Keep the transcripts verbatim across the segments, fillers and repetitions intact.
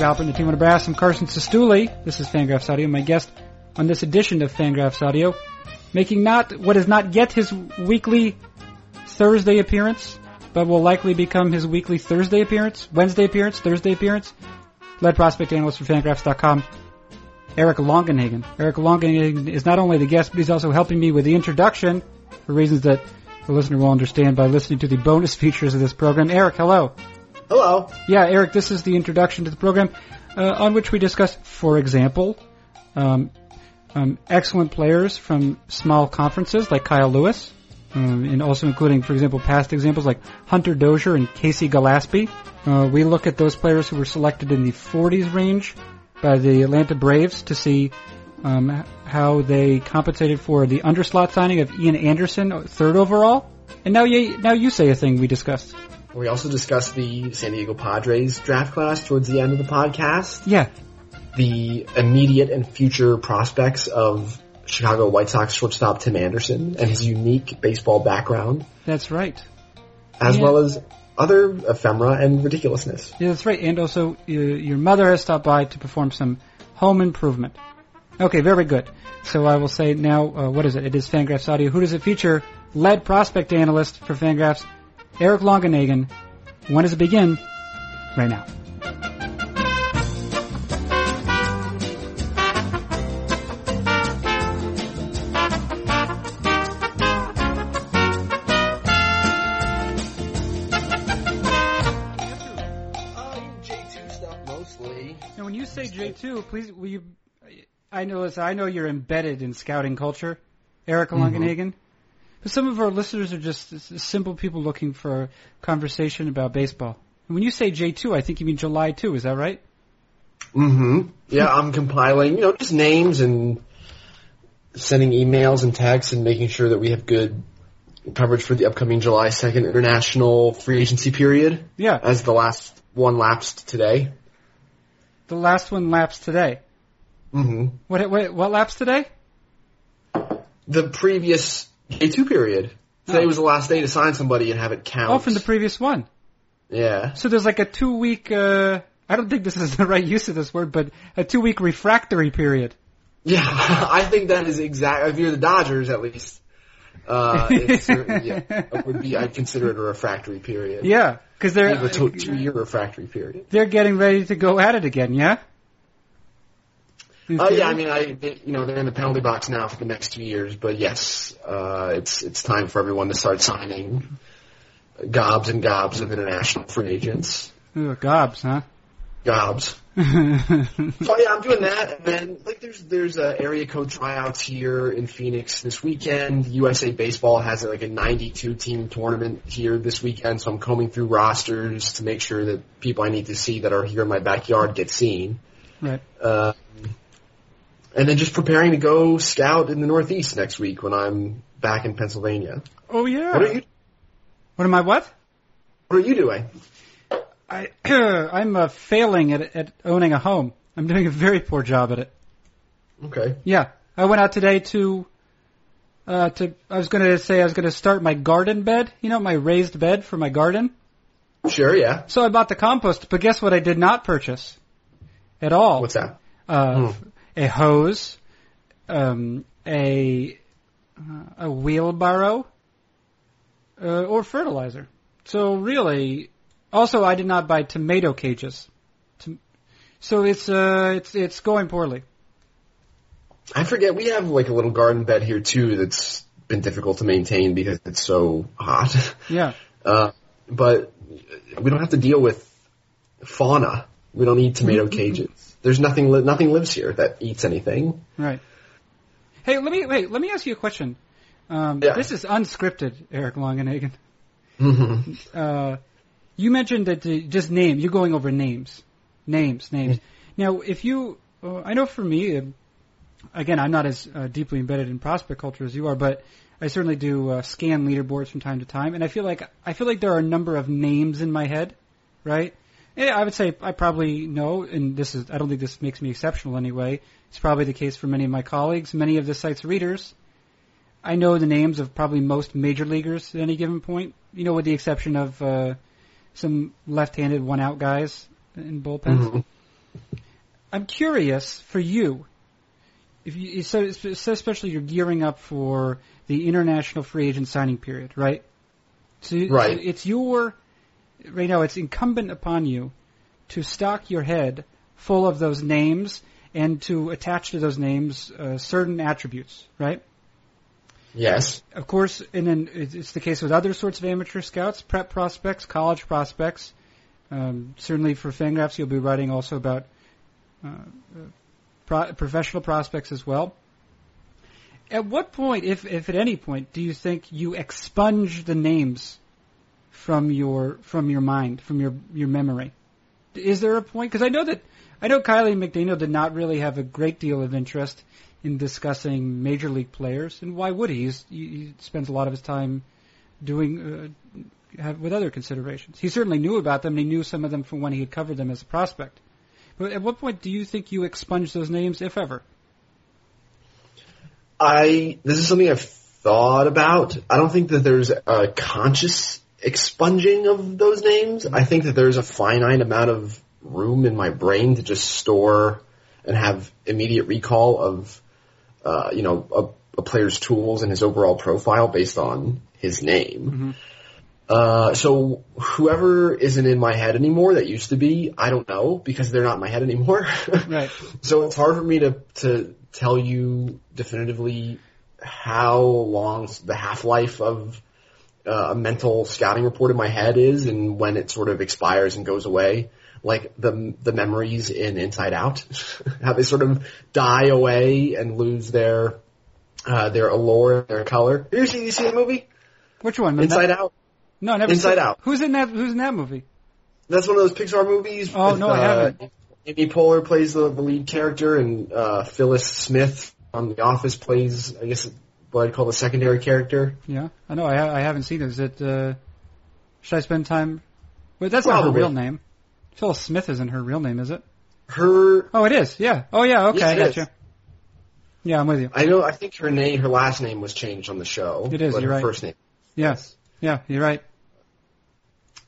Galper and the team on the brass. I'm Carson Cistulli. This is Fangraphs Audio. My guest on this edition of Fangraphs Audio, making not what is not yet his weekly Thursday appearance, but will likely become his weekly Thursday appearance, Wednesday appearance, Thursday appearance, lead prospect analyst for Fangraphs dot com, Eric Longenhagen. Eric Longenhagen is not only the guest, but he's also helping me with the introduction for reasons that the listener will understand by listening to the bonus features of this program. Eric, hello. Hello. Yeah, Eric, this is the introduction to the program uh, on which we discuss, for example, um, um, excellent players from small conferences like Kyle Lewis, um, and also including, for example, past examples like Hunter Dozier and Casey Gillaspie. Uh, we look at those players who were selected in the forties range by the Atlanta Braves to see um, how they compensated for the underslot signing of Ian Anderson, third overall. And now you, now you say a thing we discussed. We also discussed the San Diego Padres draft class towards the end of the podcast. Yeah. The immediate and future prospects of Chicago White Sox shortstop Tim Anderson and his unique baseball background. That's right. As yeah. well as other ephemera and ridiculousness. Yeah, that's right. And also, uh, your mother has stopped by to perform some home improvement. Okay, very good. So I will say now, uh, what is it? It is Fangraphs Audio. Who does it feature? Lead prospect analyst for Fangraphs, Eric Longenhagen. When does it begin? Right now. Now, when you say J two, please, will you? I know, I know you're embedded in scouting culture, Eric Longenhagen. Mm-hmm. But some of our listeners are just simple people looking for a conversation about baseball. And when you say J two, I think you mean July second. Is that right? Mm-hmm. Yeah, I'm compiling, you know, just names and sending emails and texts and making sure that we have good coverage for the upcoming July second international free agency period. Yeah. As the last one lapsed today. The last one lapsed today? Mm-hmm. What, what, what lapsed today? The previous J two period. Today oh. was the last day to sign somebody and have it count. Oh, from the previous one. Yeah. So there's like a two-week, uh, I don't think this is the right use of this word, but a two-week refractory period. Yeah, I think that is exactly, if you're the Dodgers at least, uh, it's certainly, yeah, it would be, I'd consider it a refractory period. Yeah, because they're, a two, two-year refractory period. They're getting ready to go at it again, yeah? Uh, yeah, I mean, I they, you know they're in the penalty box now for the next two years, but yes, uh, it's it's time for everyone to start signing gobs and gobs of international free agents. Ooh, gobs, huh? Gobs. So yeah, I'm doing that, and then like there's there's uh, area code tryouts here in Phoenix this weekend. U S A Baseball has like a ninety-two team tournament here this weekend, so I'm combing through rosters to make sure that people I need to see that are here in my backyard get seen. Right. Uh, And then just preparing to go scout in the Northeast next week when I'm back in Pennsylvania. Oh, yeah. What are you? What am I what? What are you doing? I, I'm uh, failing at, at owning a home. I'm doing a very poor job at it. Okay. Yeah. I went out today to, uh, to I was going to say I was going to start my garden bed, you know, my raised bed for my garden. Sure, yeah. So I bought the compost, but guess what I did not purchase at all? What's that? Uh, hmm. A hose, um, a uh, a wheelbarrow, uh, or fertilizer. So really, also I did not buy tomato cages. So it's uh it's it's going poorly. I forget we have like a little garden bed here too that's been difficult to maintain because it's so hot. Yeah. Uh, but we don't have to deal with fauna. We don't need tomato cages. There's nothing. Li- nothing lives here that eats anything. Right. Hey, let me wait. Let me ask you a question. Um, yeah. This is unscripted, Eric Longenhagen. Mm-hmm. Uh, you mentioned that the, just name. You're going over names, names, names. Mm-hmm. Now, if you, uh, I know for me, uh, again, I'm not as uh, deeply embedded in prospect culture as you are, but I certainly do uh, scan leaderboards from time to time, and I feel like I feel like there are a number of names in my head, right? Yeah, I would say I probably know, and this is—I don't think this makes me exceptional anyway. It's probably the case for many of my colleagues, many of the site's readers. I know the names of probably most major leaguers at any given point, you know, with the exception of uh, some left-handed one-out guys in bullpens. Mm-hmm. I'm curious for you, if you so, so especially you're gearing up for the international free agent signing period, right? So, right. So it's your right now. It's incumbent upon you to stock your head full of those names and to attach to those names uh, certain attributes, right? Yes. Of course, and then it's the case with other sorts of amateur scouts, prep prospects, college prospects. Um, certainly for Fangraphs, you'll be writing also about uh, pro- professional prospects as well. At what point, if if at any point, do you think you expunge the names from your from your mind, from your your memory? Is there a point? Because I know that I know Kylie McDaniel did not really have a great deal of interest in discussing major league players, and why would he? He's, he spends a lot of his time doing uh, have, with other considerations. He certainly knew about them, and he knew some of them from when he had covered them as a prospect. But at what point do you think you expunge those names, if ever? I this is something I've thought about. I don't think that there's a conscious expunging of those names. I think that there's a finite amount of room in my brain to just store and have immediate recall of, uh, you know, a, a player's tools and his overall profile based on his name. Mm-hmm. Uh, so whoever isn't in my head anymore that used to be, I don't know, because they're not in my head anymore. Right. So it's hard for me to, to tell you definitively how long the half-life of uh, a mental scouting report in my head is and when it sort of expires and goes away. Like the the memories in Inside Out, how they sort of die away and lose their uh, their allure, their color. You see, you see the movie? Which one? Inside that... Out. No, I never. Inside Out. Who's in that? Who's in that movie? That's one of those Pixar movies. Oh with, no, I haven't. Uh, Amy Poehler plays the, the lead character, and uh, Phyllis Smith on The Office plays, I guess, what I'd call the secondary character. Yeah, I know. I ha- I haven't seen it. Is it? Uh, should I spend time? Wait, that's Probably. Not her real name. Phyllis Smith isn't her real name, is it? Her. Oh, it is. Yeah. Oh, yeah. Okay, yes, I got you. Yeah, I'm with you. I know. I think her name, her last name, was changed on the show. It is. But you're her right. First name. Yes. Yeah, you're right.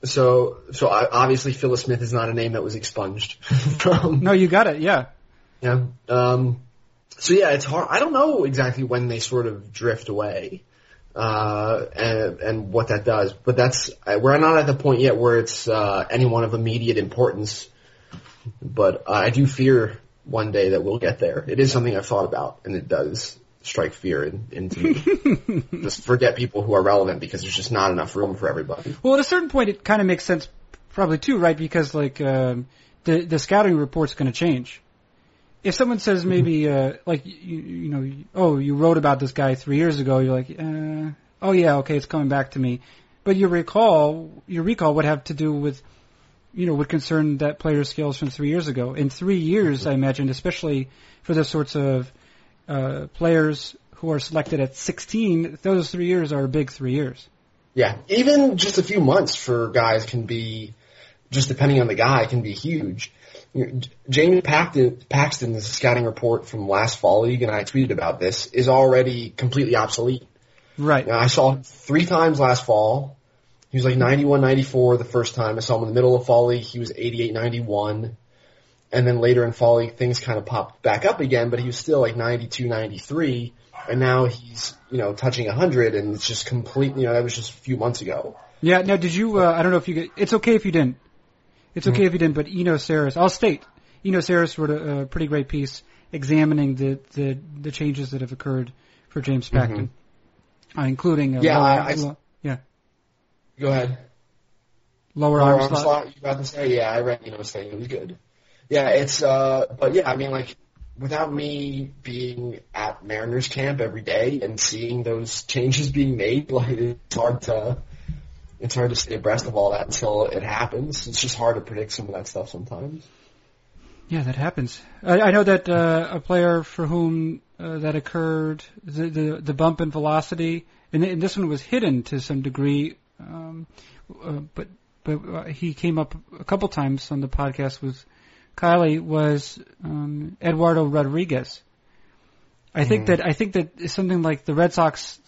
So, so I, obviously Phyllis Smith is not a name that was expunged from. No, you got it. Yeah. Yeah. Um. So yeah, it's hard. I don't know exactly when they sort of drift away, uh, and, and what that does. But that's we're not at the point yet where it's uh, anyone of immediate importance. But I do fear one day that we'll get there. It is something I've thought about, and it does strike fear into me. Just forget people who are relevant because there's just not enough room for everybody. Well, at a certain point, it kind of makes sense, probably too, right? Because like um, the the scouting report's going to change. If someone says maybe, uh, like, you, you know, oh, you wrote about this guy three years ago, you're like, uh, oh, yeah, okay, it's coming back to me. But your recall your recall would have to do with, you know, would concern that player's skills from three years ago. In three years, I imagine, especially for the sorts of uh, players who are selected at sixteen, those three years are a big three years. Yeah, even just a few months for guys can be, just depending on the guy, can be huge. Jamie Paxton, Paxton's scouting report from last fall league, and I tweeted about this, is already completely obsolete. Right. Now, I saw him three times last fall. He was like ninety-one ninety-four the first time. I saw him in the middle of fall league. He was eighty-eight ninety-one. And then later in fall league, things kind of popped back up again, but he was still like ninety-two ninety-three. And now he's, you know, touching one hundred, and it's just completely, you know, that was just a few months ago. Yeah. Now, did you, uh, I don't know if you get, it's okay if you didn't. It's okay if you didn't, but Eno Saris, I'll state, Eno Saris wrote a, a pretty great piece examining the, the, the changes that have occurred for James Paxton, mm-hmm. uh, including a yeah, lower, I, I, low, yeah. Go ahead. Lower, lower arm, arm slot. slot. You about to say? Yeah, I read Eno's thing. It was good. Yeah, it's uh, but yeah, I mean, like without me being at Mariners camp every day and seeing those changes being made, like it's hard to. It's hard to stay abreast of all that until it happens. It's just hard to predict some of that stuff sometimes. Yeah, that happens. I, I know that uh, a player for whom uh, that occurred, the, the the bump in velocity, and, and this one was hidden to some degree, um, uh, but but uh, he came up a couple times on the podcast with Kylie, was um, Eduardo Rodriguez. I mm-hmm. think that I think that something like the Red Sox.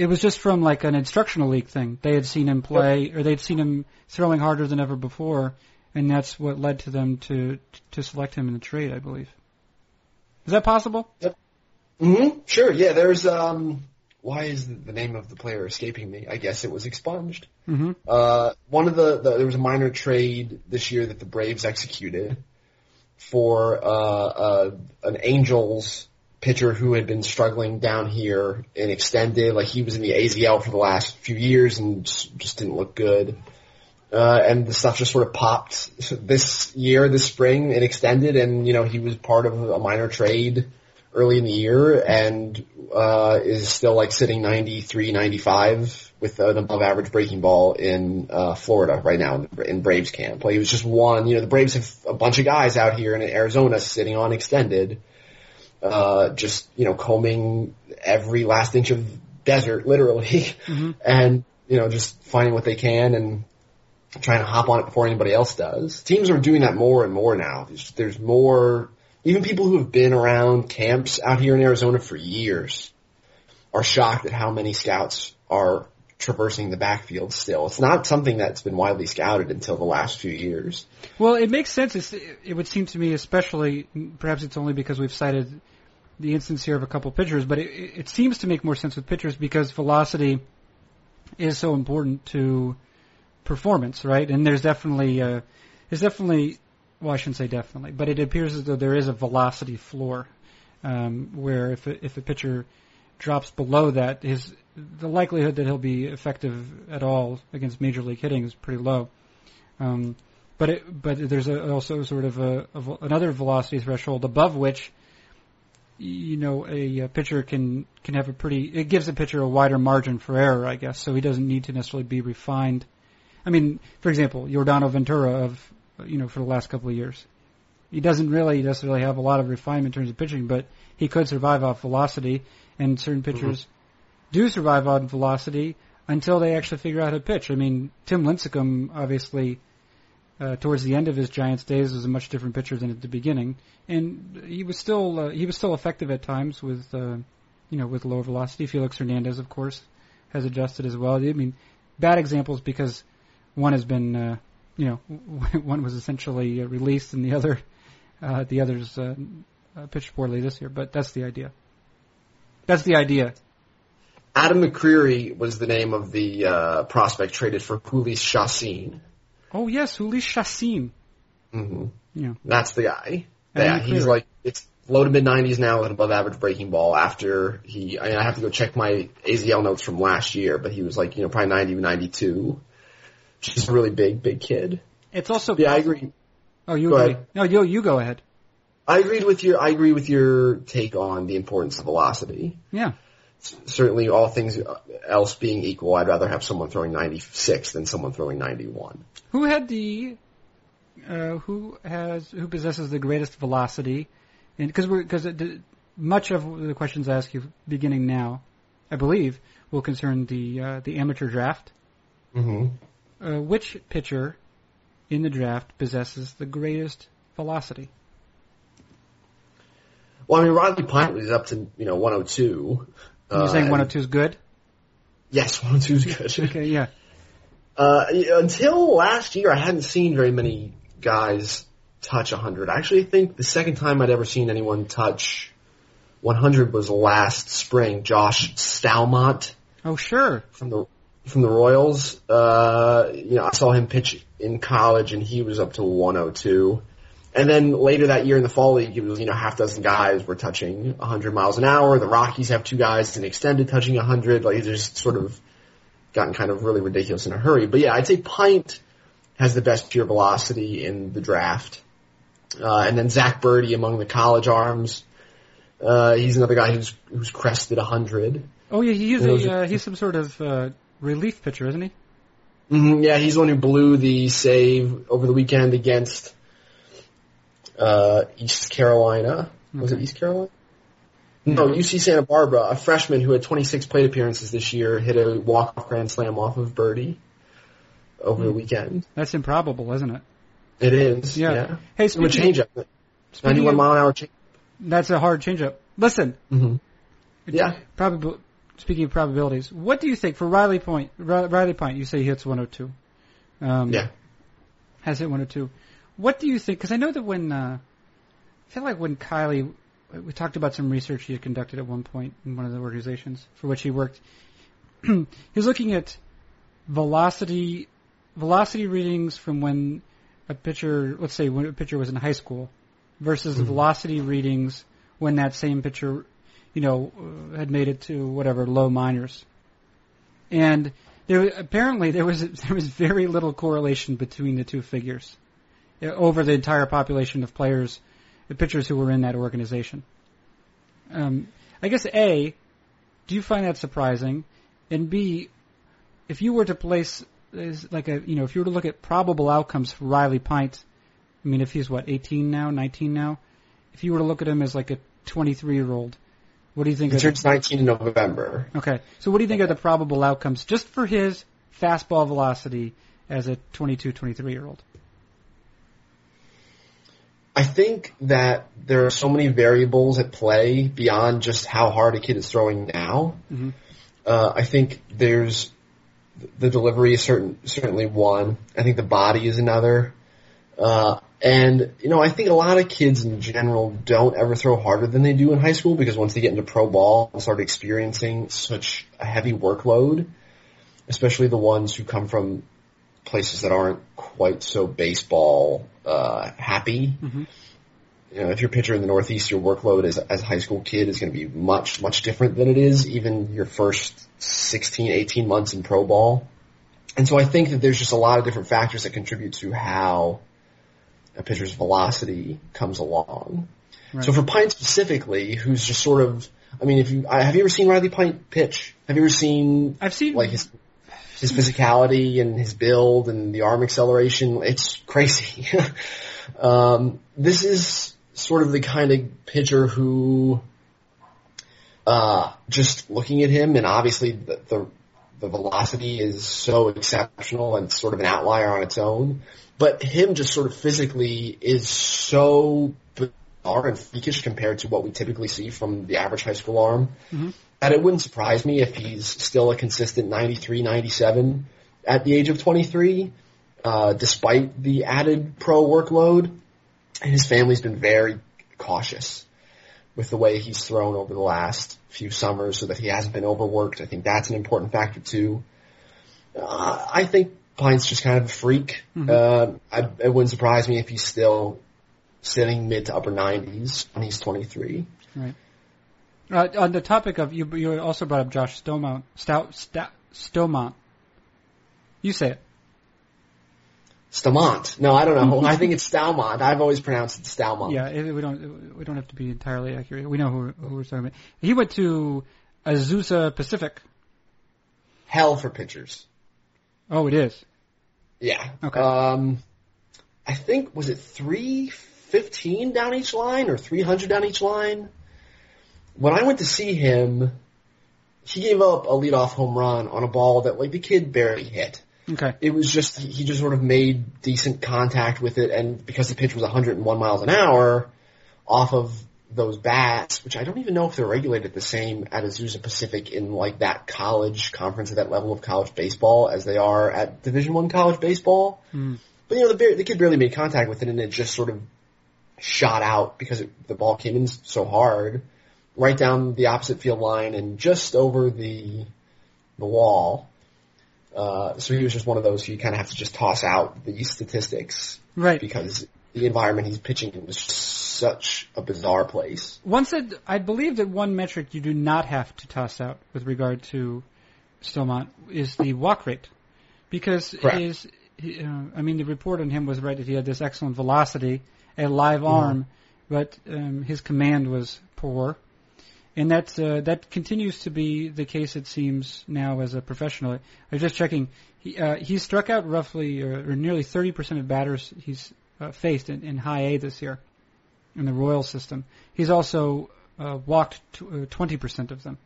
It was just from like an instructional league thing. They had seen him play, or they'd seen him throwing harder than ever before, and that's what led to them to to select him in the trade, I believe. Is that possible? Yep. Mm-hmm. Sure, yeah. There's um, – why is the name of the player escaping me? I guess it was expunged. Mm-hmm. Uh, one of the, the – there was a minor trade this year that the Braves executed for uh, uh, an Angels pitcher who had been struggling down here and extended. Like, he was in the A Z L for the last few years and just, just didn't look good. Uh, and the stuff just sort of popped this year, this spring, and extended. And, you know, he was part of a minor trade early in the year and uh, is still, like, sitting ninety-three, ninety-five with an above-average breaking ball in uh, Florida right now in Braves camp. Like, he was just one. You know, the Braves have a bunch of guys out here in Arizona sitting on extended, uh, just, you know, combing every last inch of desert, literally, mm-hmm. and, you know, just finding what they can and trying to hop on it before anybody else does. Teams are doing that more and more now. There's, there's more, even people who have been around camps out here in Arizona for years are shocked at how many scouts are traversing the backfield still. It's not something that's been widely scouted until the last few years. Well, it makes sense. It's, it would seem to me, especially, perhaps it's only because we've cited the instance here of a couple pitchers, but it, it seems to make more sense with pitchers because velocity is so important to performance, right? And there's definitely, uh, there's definitely, well, I shouldn't say definitely, but it appears as though there is a velocity floor, um, where if a, if a pitcher drops below that, his the likelihood that he'll be effective at all against major league hitting is pretty low. Um, but it, but there's a, also sort of a, a another velocity threshold above which, you know, a, a pitcher can can have a pretty. It gives a pitcher a wider margin for error, I guess. So he doesn't need to necessarily be refined. I mean, for example, Yordan Ventura of, you know, for the last couple of years. He doesn't really necessarily have a lot of refinement in terms of pitching, but he could survive off velocity, and certain pitchers mm-hmm. do survive on velocity until they actually figure out how to pitch. I mean, Tim Lincecum, obviously, uh, towards the end of his Giants days was a much different pitcher than at the beginning, and he was still uh, he was still effective at times with, uh, you know, with lower velocity. Felix Hernandez, of course, has adjusted as well. I mean, bad examples because one has been, uh, you know, one was essentially released, and the other, uh, the others uh, pitched poorly this year. But that's the idea. That's the idea. Adam McCreary was the name of the uh, prospect traded for Hulis Chassin. Oh yes, Hulis Chassin. Mm-hmm. Yeah, that's the guy. Yeah, he's like it's low to mid nineties now with an above average breaking ball. After he, I mean, I have to go check my A Z L notes from last year, but he was like, you know, probably ninety, ninety-two. She's a really big, big kid. It's also yeah. Possible. I agree. Oh, you go agree? Ahead. No, you you go ahead. I agreed with your. I agree with your take on the importance of velocity. Yeah. S- certainly, all things else being equal, I'd rather have someone throwing ninety-six than someone throwing ninety-one. Who had the? Uh, who has? Who possesses the greatest velocity? And because we're because much of the questions I ask you beginning now, I believe, will concern the uh, the amateur draft. Mm-hmm. Uh, which pitcher in the draft possesses the greatest velocity? Well, I mean, Riley Pint was up to, you know, one oh two. You're uh, saying one oh two is good? Yes, one oh two is good. Okay, yeah. Uh, until last year, I hadn't seen very many guys touch one hundred. Actually, I think the second time I'd ever seen anyone touch one hundred was last spring. Josh Staumont. Oh, sure. From the... From the Royals, uh, you know, I saw him pitch in college, and he was up to one oh two. And then later that year in the fall league, it was, you know, half dozen guys were touching one hundred miles an hour. The Rockies have two guys in extended touching one hundred. Like, it's just sort of gotten kind of really ridiculous in a hurry. But yeah, I'd say Pint has the best pure velocity in the draft. Uh, and then Zach Birdie among the college arms. Uh, he's another guy who's who's crested one hundred. Oh yeah, he's a, uh, he's some sort of. Uh... Relief pitcher, isn't he? Mm-hmm, yeah, he's the one who blew the save over the weekend against uh, East Carolina. Okay. Was it East Carolina? No, no, U C Santa Barbara. A freshman who had twenty-six plate appearances this year hit a walk-off grand slam off of Birdie over mm. the weekend. That's improbable, isn't it? It is. Yeah. yeah. Hey, speaking, change up. ninety-one mile an hour change. That's a hard changeup. Listen. Mm-hmm. Yeah. Probably. Speaking of probabilities, what do you think for Riley Pint? Riley Pint, you say he hits one oh two. Um, yeah. has hit one or two. What do you think? Because I know that when uh, I feel like when Kylie, we talked about some research he had conducted at one point in one of the organizations for which he worked. He was looking at velocity velocity readings from when a pitcher, let's say when a pitcher was in high school, versus mm-hmm. the velocity readings when that same pitcher, you know, had made it to whatever low minors. And there apparently there was there was very little correlation between the two figures over the entire population of players, the pitchers who were in that organization. Um, I guess A, do you find that surprising? And B, if you were to place, like a, you know, if you were to look at probable outcomes for Riley Pint, I mean, if he's what, eighteen now, nineteen now, if you were to look at him as like a twenty-three year old, what do you think? He turns nineteen in November. Okay, so what do you think are the probable outcomes just for his fastball velocity as a twenty-two, twenty-three year old? I think that there are so many variables at play beyond just how hard a kid is throwing now. Mm-hmm. Uh, I think there's the delivery is certain, certainly one. I think the body is another. Uh, and, you know, I think a lot of kids in general don't ever throw harder than they do in high school because once they get into pro ball and start experiencing such a heavy workload, especially the ones who come from places that aren't quite so baseball uh, happy. Mm-hmm. You know, if you're a pitcher in the Northeast, your workload as, as a high school kid is going to be much, much different than it is even your first sixteen, eighteen months in pro ball. And so I think that there's just a lot of different factors that contribute to how a pitcher's velocity comes along. Right. So for Pint specifically, who's just sort of, I mean, if you have you ever seen Riley Pint pitch? Have you ever seen? I've seen like his. His physicality and his build and the arm acceleration, it's crazy. um, this is sort of the kind of pitcher who, uh, just looking at him, and obviously the, the, the velocity is so exceptional and sort of an outlier on its own, but him just sort of physically is so bizarre and freakish compared to what we typically see from the average high school arm. Mm-hmm. And it wouldn't surprise me if he's still a consistent ninety-three, ninety-seven at the age of twenty-three, uh, despite the added pro workload. And his family's been very cautious with the way he's thrown over the last few summers so that he hasn't been overworked. I think that's an important factor, too. Uh, I think Pine's just kind of a freak. Mm-hmm. Uh, I, it wouldn't surprise me if he's still sitting mid to upper nineties when he's twenty-three. Right. Uh, on the topic of, you you also brought up Josh Staumont. Stout, Stout, Staumont. You say it. Staumont. No, I don't know. I think it's Staumont. I've always pronounced it Staumont. Yeah, it, we don't we don't have to be entirely accurate. We know who, who we're talking about. He went to Azusa Pacific. Hell for pitchers. Oh, it is? Yeah. Okay. Um, I think, was it three fifteen down each line or three hundred down each line? When I went to see him, he gave up a leadoff home run on a ball that, like, the kid barely hit. Okay. It was just, he just sort of made decent contact with it, and because the pitch was one hundred one miles an hour off of those bats, which I don't even know if they're regulated the same at Azusa Pacific in, like, that college conference at that level of college baseball as they are at Division I college baseball. Mm. But, you know, the, the kid barely made contact with it, and it just sort of shot out because it, the ball came in so hard. Right down the opposite field line and just over the the wall. Uh, so he was just one of those who you kind of have to just toss out the statistics. Right. Because the environment he's pitching in was just such a bizarre place. One said, I believe that one metric you do not have to toss out with regard to Staumont is the walk rate. Because his, he, uh, I mean, the report on him was right that he had this excellent velocity, a live arm, mm-hmm. but um, his command was poor. And that's, uh, that continues to be the case, it seems, now as a professional. I was just checking. He, uh, he struck out roughly or, or nearly thirty percent of batters he's uh, faced in, in high A this year in the Royal system. He's also uh, walked t- uh, twenty percent of them,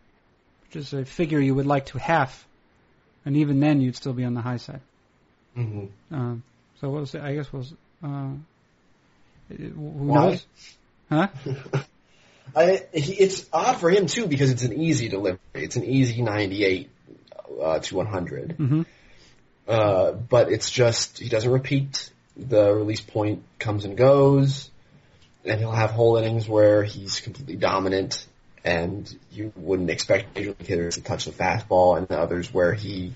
which is a figure you would like to half. And even then, you'd still be on the high side. Mm-hmm. Um, so what was it? I guess what was uh, who Why? knows? Huh? I, he, it's odd for him, too, because it's an easy delivery. It's an easy ninety-eight uh, to one hundred. Mm-hmm. Uh, but it's just he doesn't repeat. the release point comes and goes, and he'll have whole innings where he's completely dominant and you wouldn't expect major league hitters to touch the fastball, and others where he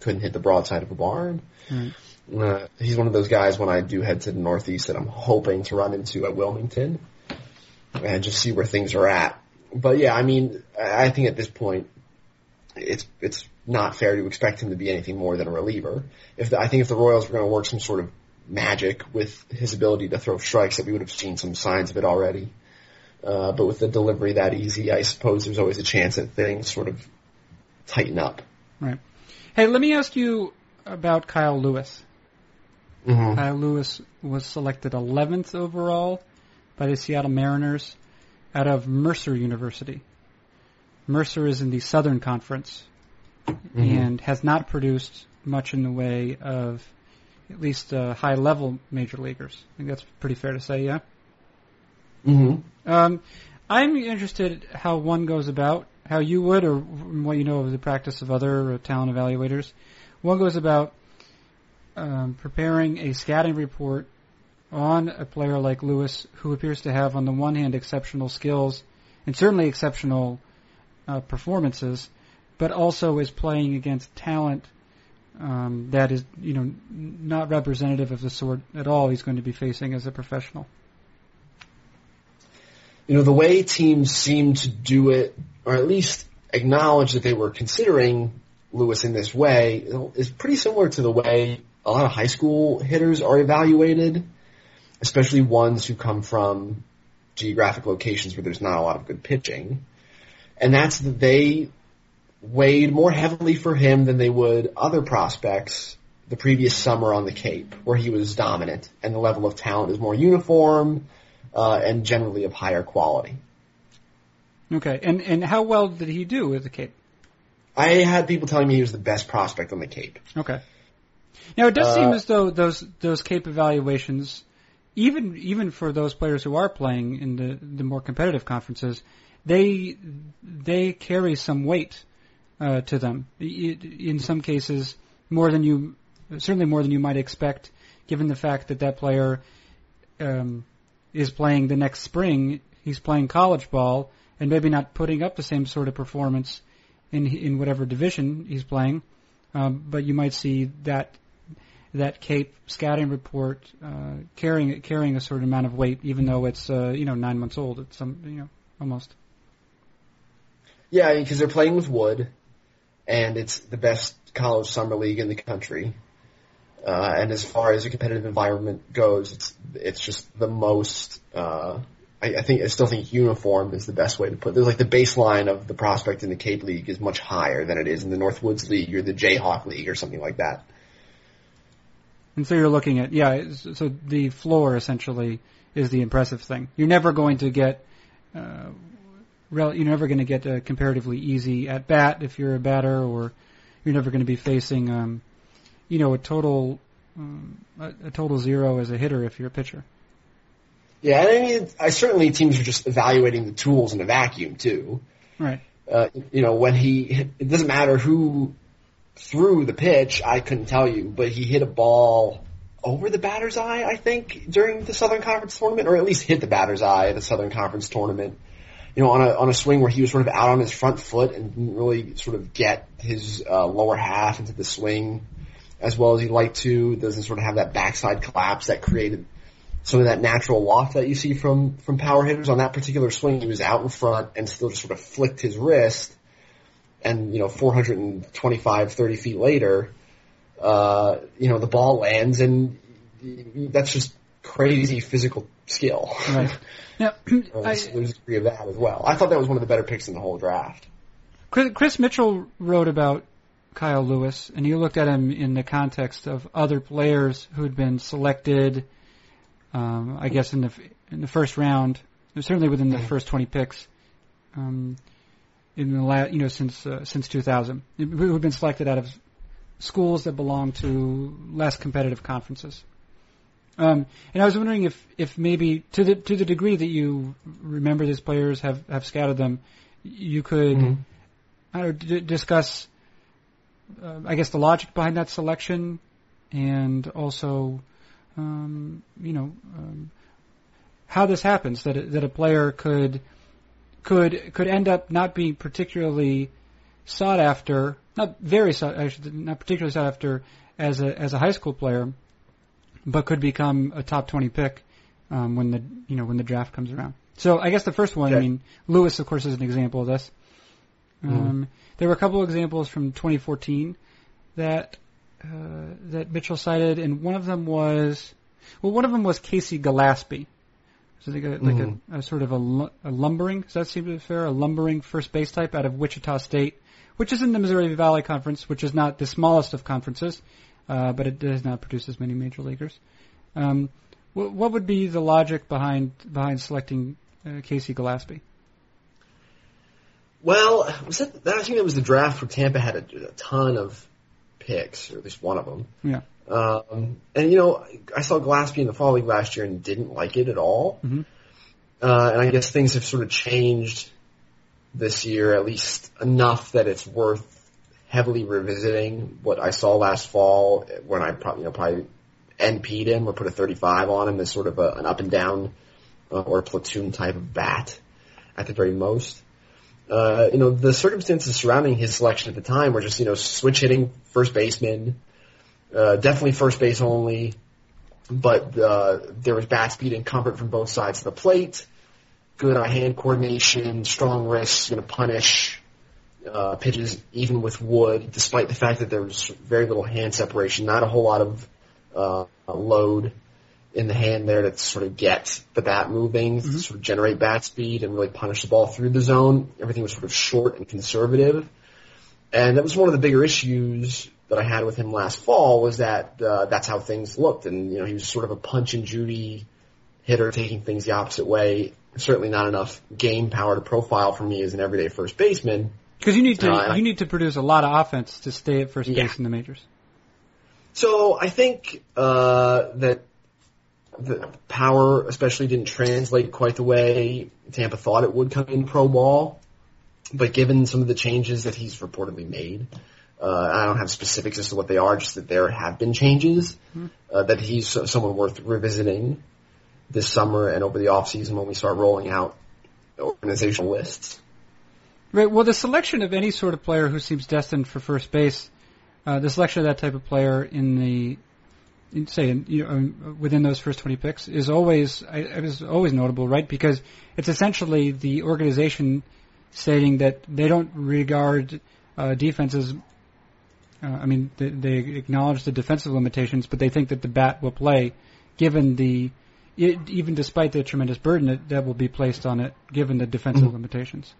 couldn't hit the broadside of a barn. Mm. Uh, he's one of those guys when I do head to the Northeast that I'm hoping to run into at Wilmington and just see where things are at. But yeah, I mean, I think at this point, it's it's not fair to expect him to be anything more than a reliever. If the, I think if the Royals were going to work some sort of magic with his ability to throw strikes, that we would have seen some signs of it already. Uh, but with the delivery that easy, I suppose there's always a chance that things sort of tighten up. Right. Hey, let me ask you about Kyle Lewis. Mm-hmm. Kyle Lewis was selected eleventh overall by the Seattle Mariners out of Mercer University. Mercer is in the Southern Conference mm-hmm. and has not produced much in the way of at least uh, high-level major leaguers. I think that's pretty fair to say, yeah? Mm-hmm. Um, I'm interested how one goes about, how you would, or what you know of the practice of other talent evaluators, one goes about um, preparing a scouting report on a player like Lewis, who appears to have, on the one hand, exceptional skills and certainly exceptional uh, performances, but also is playing against talent um, that is, you know, not representative of the sort at all he's going to be facing as a professional. You know, the way teams seemed to do it, or at least acknowledge that they were considering Lewis in this way, is pretty similar to the way a lot of high school hitters are evaluated, especially ones who come from geographic locations where there's not a lot of good pitching. And that's that they weighed more heavily for him than they would other prospects the previous summer on the Cape, where he was dominant and the level of talent is more uniform uh, and generally of higher quality. Okay, and, and how well did he do with the Cape? I had people telling me he was the best prospect on the Cape. Okay. Now, it does uh, seem as though those those Cape evaluations, even even for those players who are playing in the, the more competitive conferences, they they carry some weight uh, to them. It, in some cases, more than you certainly more than you might expect, given the fact that that player um, is playing the next spring. He's playing college ball and maybe not putting up the same sort of performance in in whatever division he's playing, um, but you might see that that Cape scouting report uh, carrying carrying a certain amount of weight, even though it's uh, you know nine months old. It's some you know almost. Yeah, because they're playing with wood, and it's the best college summer league in the country. Uh, and as far as a competitive environment goes, it's it's just the most. Uh, I, I think I still think uniform is the best way to put it. There's like the baseline of the prospect in the Cape League is much higher than it is in the Northwoods League or the Jayhawk League or something like that. And so you're looking at, yeah, so the floor essentially is the impressive thing. You're never going to get, uh, rel- you're never going to get a comparatively easy at bat if you're a batter, or you're never going to be facing, um, you know, a total, um, a, a total zero as a hitter if you're a pitcher. Yeah, and I mean, I certainly teams are just evaluating the tools in a vacuum too. Right. Uh, you know, when he, it doesn't matter who threw the pitch, I couldn't tell you, but he hit a ball over the batter's eye, I think, during the Southern Conference tournament, or at least hit the batter's eye at the Southern Conference tournament. You know, on a on a swing where he was sort of out on his front foot and didn't really sort of get his uh, lower half into the swing as well as he'd like to. Doesn't sort of have that backside collapse that created some of that natural loft that you see from, from power hitters. On that particular swing, he was out in front and still just sort of flicked his wrist. And, you know, four twenty-five, thirty feet later, uh, you know, the ball lands, and that's just crazy physical skill. Right. Now, I, there's a degree of that as well. I thought that was one of the better picks in the whole draft. Chris Mitchell wrote about Kyle Lewis, and he looked at him in the context of other players who'd been selected, um, I guess, in the in the first round, certainly within the first twenty picks. Um In the last, you know, since uh, since two thousand, who've been selected out of schools that belong to less competitive conferences, um, and I was wondering if, if maybe to the to the degree that you remember these players have, have scouted them, you could mm-hmm. I don't know, d- discuss, uh, I guess, the logic behind that selection, and also um, you know, um, how this happens, that a, that a player could could could end up not being particularly sought after, not very sought, actually, not particularly sought after as a as a high school player, but could become a top twenty pick um, when the you know when the draft comes around. So I guess the first one, okay. I mean, Lewis, of course, is an example of this. Um, mm-hmm. There were a couple of examples from twenty fourteen that uh, that Mitchell cited, and one of them was well, one of them was Casey Gillaspie. So they got like mm-hmm. a, a sort of a, a lumbering, does that seem fair? A lumbering first base type out of Wichita State, which is in the Missouri Valley Conference, which is not the smallest of conferences, uh, but it does not produce as many major leaguers. Um, wh- what would be the logic behind behind selecting uh, Casey Gillaspie? Well, was that, that, I think that was the draft where Tampa had a, a ton of picks, or at least one of them. Yeah. Um, and, you know, I saw Gillaspie in the fall league last year and didn't like it at all. Mm-hmm. Uh, and I guess things have sort of changed this year, at least enough that it's worth heavily revisiting what I saw last fall when I probably, you know, probably N P'd him or put a thirty-five on him as sort of a, an up and down uh, or platoon type of bat at the very most. Uh, you know, the circumstances surrounding his selection at the time were just, you know, switch hitting first baseman, uh, definitely first base only, but uh, there was bat speed and comfort from both sides of the plate, good eye-hand coordination, strong wrists, going to punish uh, pitches even with wood, despite the fact that there was very little hand separation, not a whole lot of uh, load in the hand there to sort of get the bat moving, mm-hmm. sort of generate bat speed and really punish the ball through the zone. Everything was sort of short and conservative. And that was one of the bigger issues that I had with him last fall was that uh, that's how things looked. And, you know, he was sort of a punch and Judy hitter taking things the opposite way. Certainly not enough game power to profile for me as an everyday first baseman. Because you need to uh, you need to produce a lot of offense to stay at first yeah. base in the majors. So I think uh, that the power especially didn't translate quite the way Tampa thought it would come in pro ball. But given some of the changes that he's reportedly made, uh, I don't have specifics as to what they are, just that there have been changes, uh, that he's someone worth revisiting this summer and over the offseason when we start rolling out organizational lists. Right. Well, the selection of any sort of player who seems destined for first base, uh, the selection of that type of player in the say, you know, within those first twenty picks is always is always notable, right? Because it's essentially the organization stating that they don't regard uh, defenses. Uh, I mean, they, they acknowledge the defensive limitations, but they think that the bat will play, given the it, even despite the tremendous burden that, that will be placed on it, given the defensive mm-hmm. limitations.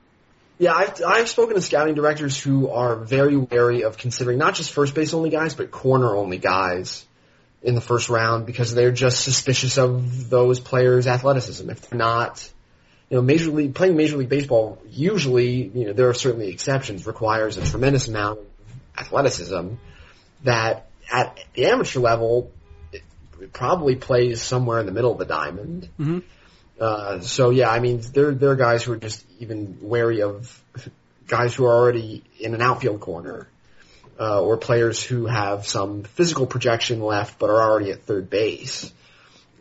Yeah, I've, I've spoken to scouting directors who are very wary of considering not just first base only guys, but corner only guys in the first round, because they're just suspicious of those players' athleticism. If they're not, you know, major league playing major league baseball usually, you know, there are certainly exceptions, requires a tremendous amount of athleticism that at the amateur level it, it probably plays somewhere in the middle of the diamond. Mm-hmm. Uh, so yeah, I mean, there there are guys who are just even wary of guys who are already in an outfield corner. Uh, or players who have some physical projection left but are already at third base.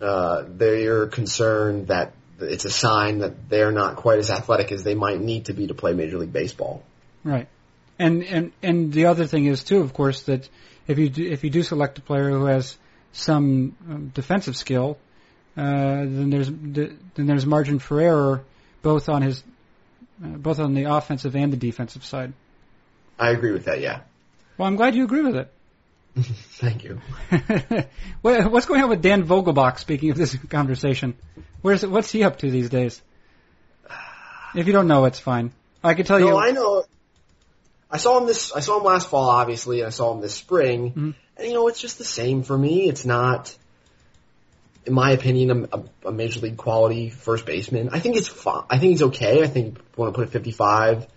Uh, they're concerned that it's a sign that they're not quite as athletic as they might need to be to play Major League Baseball. Right. And and, and the other thing is, too, of course, that if you do, if you do select a player who has some um, defensive skill, uh, then there's then there's margin for error both on his uh, both on the offensive and the defensive side. I agree with that, yeah. Well, I'm glad you agree with it. Thank you. What's going on with Dan Vogelbach, speaking of this conversation? Where's What's he up to these days? If you don't know, it's fine. I can tell no, you. No, I know. I saw him this. I saw him last fall, obviously, and I saw him this spring. Mm-hmm. And, you know, it's just the same for me. It's not, in my opinion, a, a major league quality first baseman. I think it's. Fine. I think he's okay. I think if you want to put a fifty-five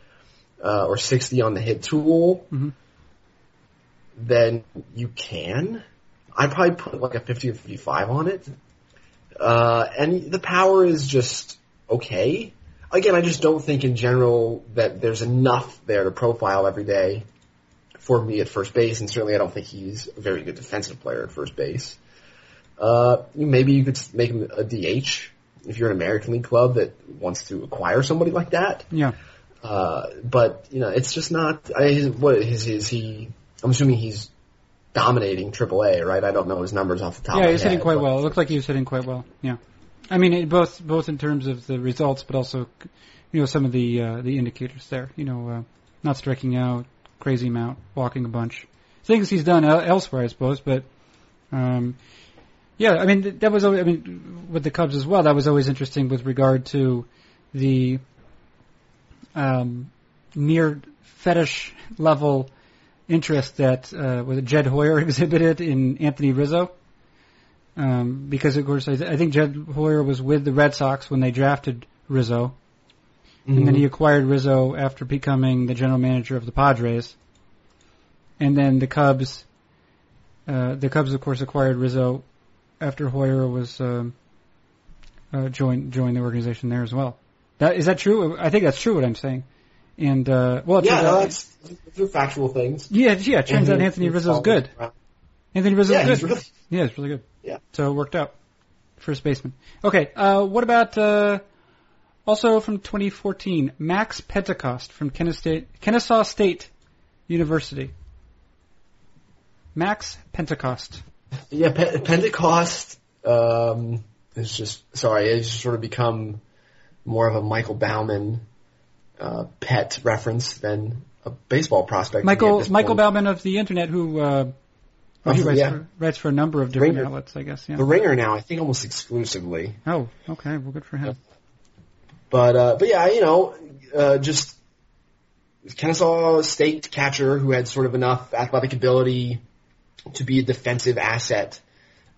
uh, or sixty on the hit tool. Mm-hmm. Then you can. I'd probably put like a fifty or fifty-five on it. Uh, and the power is just okay. Again, I just don't think in general that there's enough there to profile every day for me at first base, and certainly I don't think he's a very good defensive player at first base. Uh, maybe you could make him a D H if you're an American League club that wants to acquire somebody like that. Yeah. Uh, but you know, it's just not. I, his, what is, is he? I'm assuming he's dominating triple A, right? I don't know his numbers off the top. Yeah, he's hitting quite well. It looked like he was hitting quite well. Yeah. I mean, it both both in terms of the results, but also, you know, some of the uh, the indicators there. You know, uh, not striking out, crazy amount, walking a bunch, things he's done elsewhere, I suppose. But, um, yeah, I mean, that was always, I mean, with the Cubs as well, that was always interesting with regard to the um, near fetish level interest that uh, was Jed Hoyer exhibited in Anthony Rizzo. Um, because, of course, I, th- I think Jed Hoyer was with the Red Sox when they drafted Rizzo. Mm-hmm. And then he acquired Rizzo after becoming the general manager of the Padres. And then the Cubs, uh, the Cubs, of course, acquired Rizzo after Hoyer was um, uh, joined joined the organization there as well. That, is that true? I think that's true what I'm saying. And uh, well, yeah, no, that's those are factual things. Yeah, yeah. It turns out Anthony Rizzo's good. Around. Anthony Rizzo's yeah, good. Really, yeah, it's really good. Yeah. So it worked out. First baseman. Okay. Uh, what about uh, also from twenty fourteen, Max Pentecost from Kennesaw State, Kennesaw State University. Max Pentecost. Yeah, Pe- Pentecost um, is just sorry. It's just sort of become more of a Michael Bauman uh, pet reference than a baseball prospect. Michael Michael Bauman of the internet, who. Uh, Oh, he writes, yeah. for, writes for a number of different Ringer. outlets, I guess. Yeah. The Ringer now, I think almost exclusively. Oh, okay. Well, good for him. But, uh, but yeah, you know, uh, just Kennesaw State catcher who had sort of enough athletic ability to be a defensive asset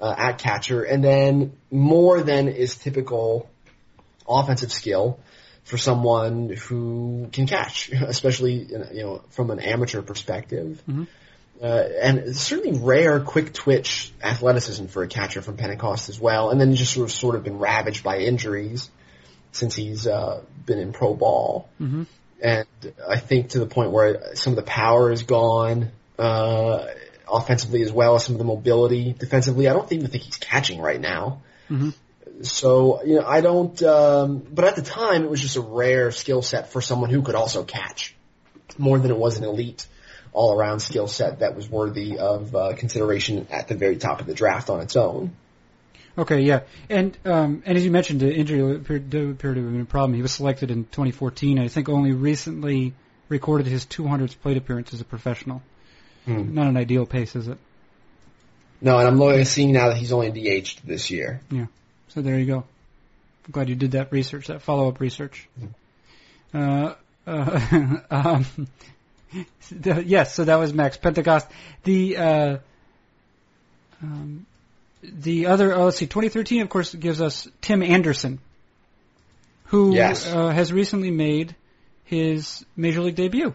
uh, at catcher, and then more than is typical offensive skill for someone who can catch, especially, you know, from an amateur perspective. Mm-hmm. Uh, and certainly rare quick twitch athleticism for a catcher from Pentecost as well. And then just sort of, sort of been ravaged by injuries since he's uh, been in pro ball. Mm-hmm. And I think to the point where some of the power is gone uh, offensively as well as some of the mobility defensively. I don't even think he's catching right now. Mm-hmm. So, you know, I don't um, – but at the time it was just a rare skill set for someone who could also catch more than it was an elite all-around skill set that was worthy of uh, consideration at the very top of the draft on its own. Okay, yeah. And um, and as you mentioned, the injury appeared, appeared to have been a problem. He was selected in twenty fourteen. I think only recently recorded his two hundredth plate appearance as a professional. Hmm. Not an ideal pace, is it? No, and I'm seeing now that he's only D H'd this year. Yeah, so there you go. I'm glad you did that research, that follow-up research. Hmm. Uh, uh, um... Yes, so that was Max Pentecost. The uh, um, the other, oh, let's see, twenty thirteen, of course, gives us Tim Anderson, who yes. uh, has recently made his Major League debut.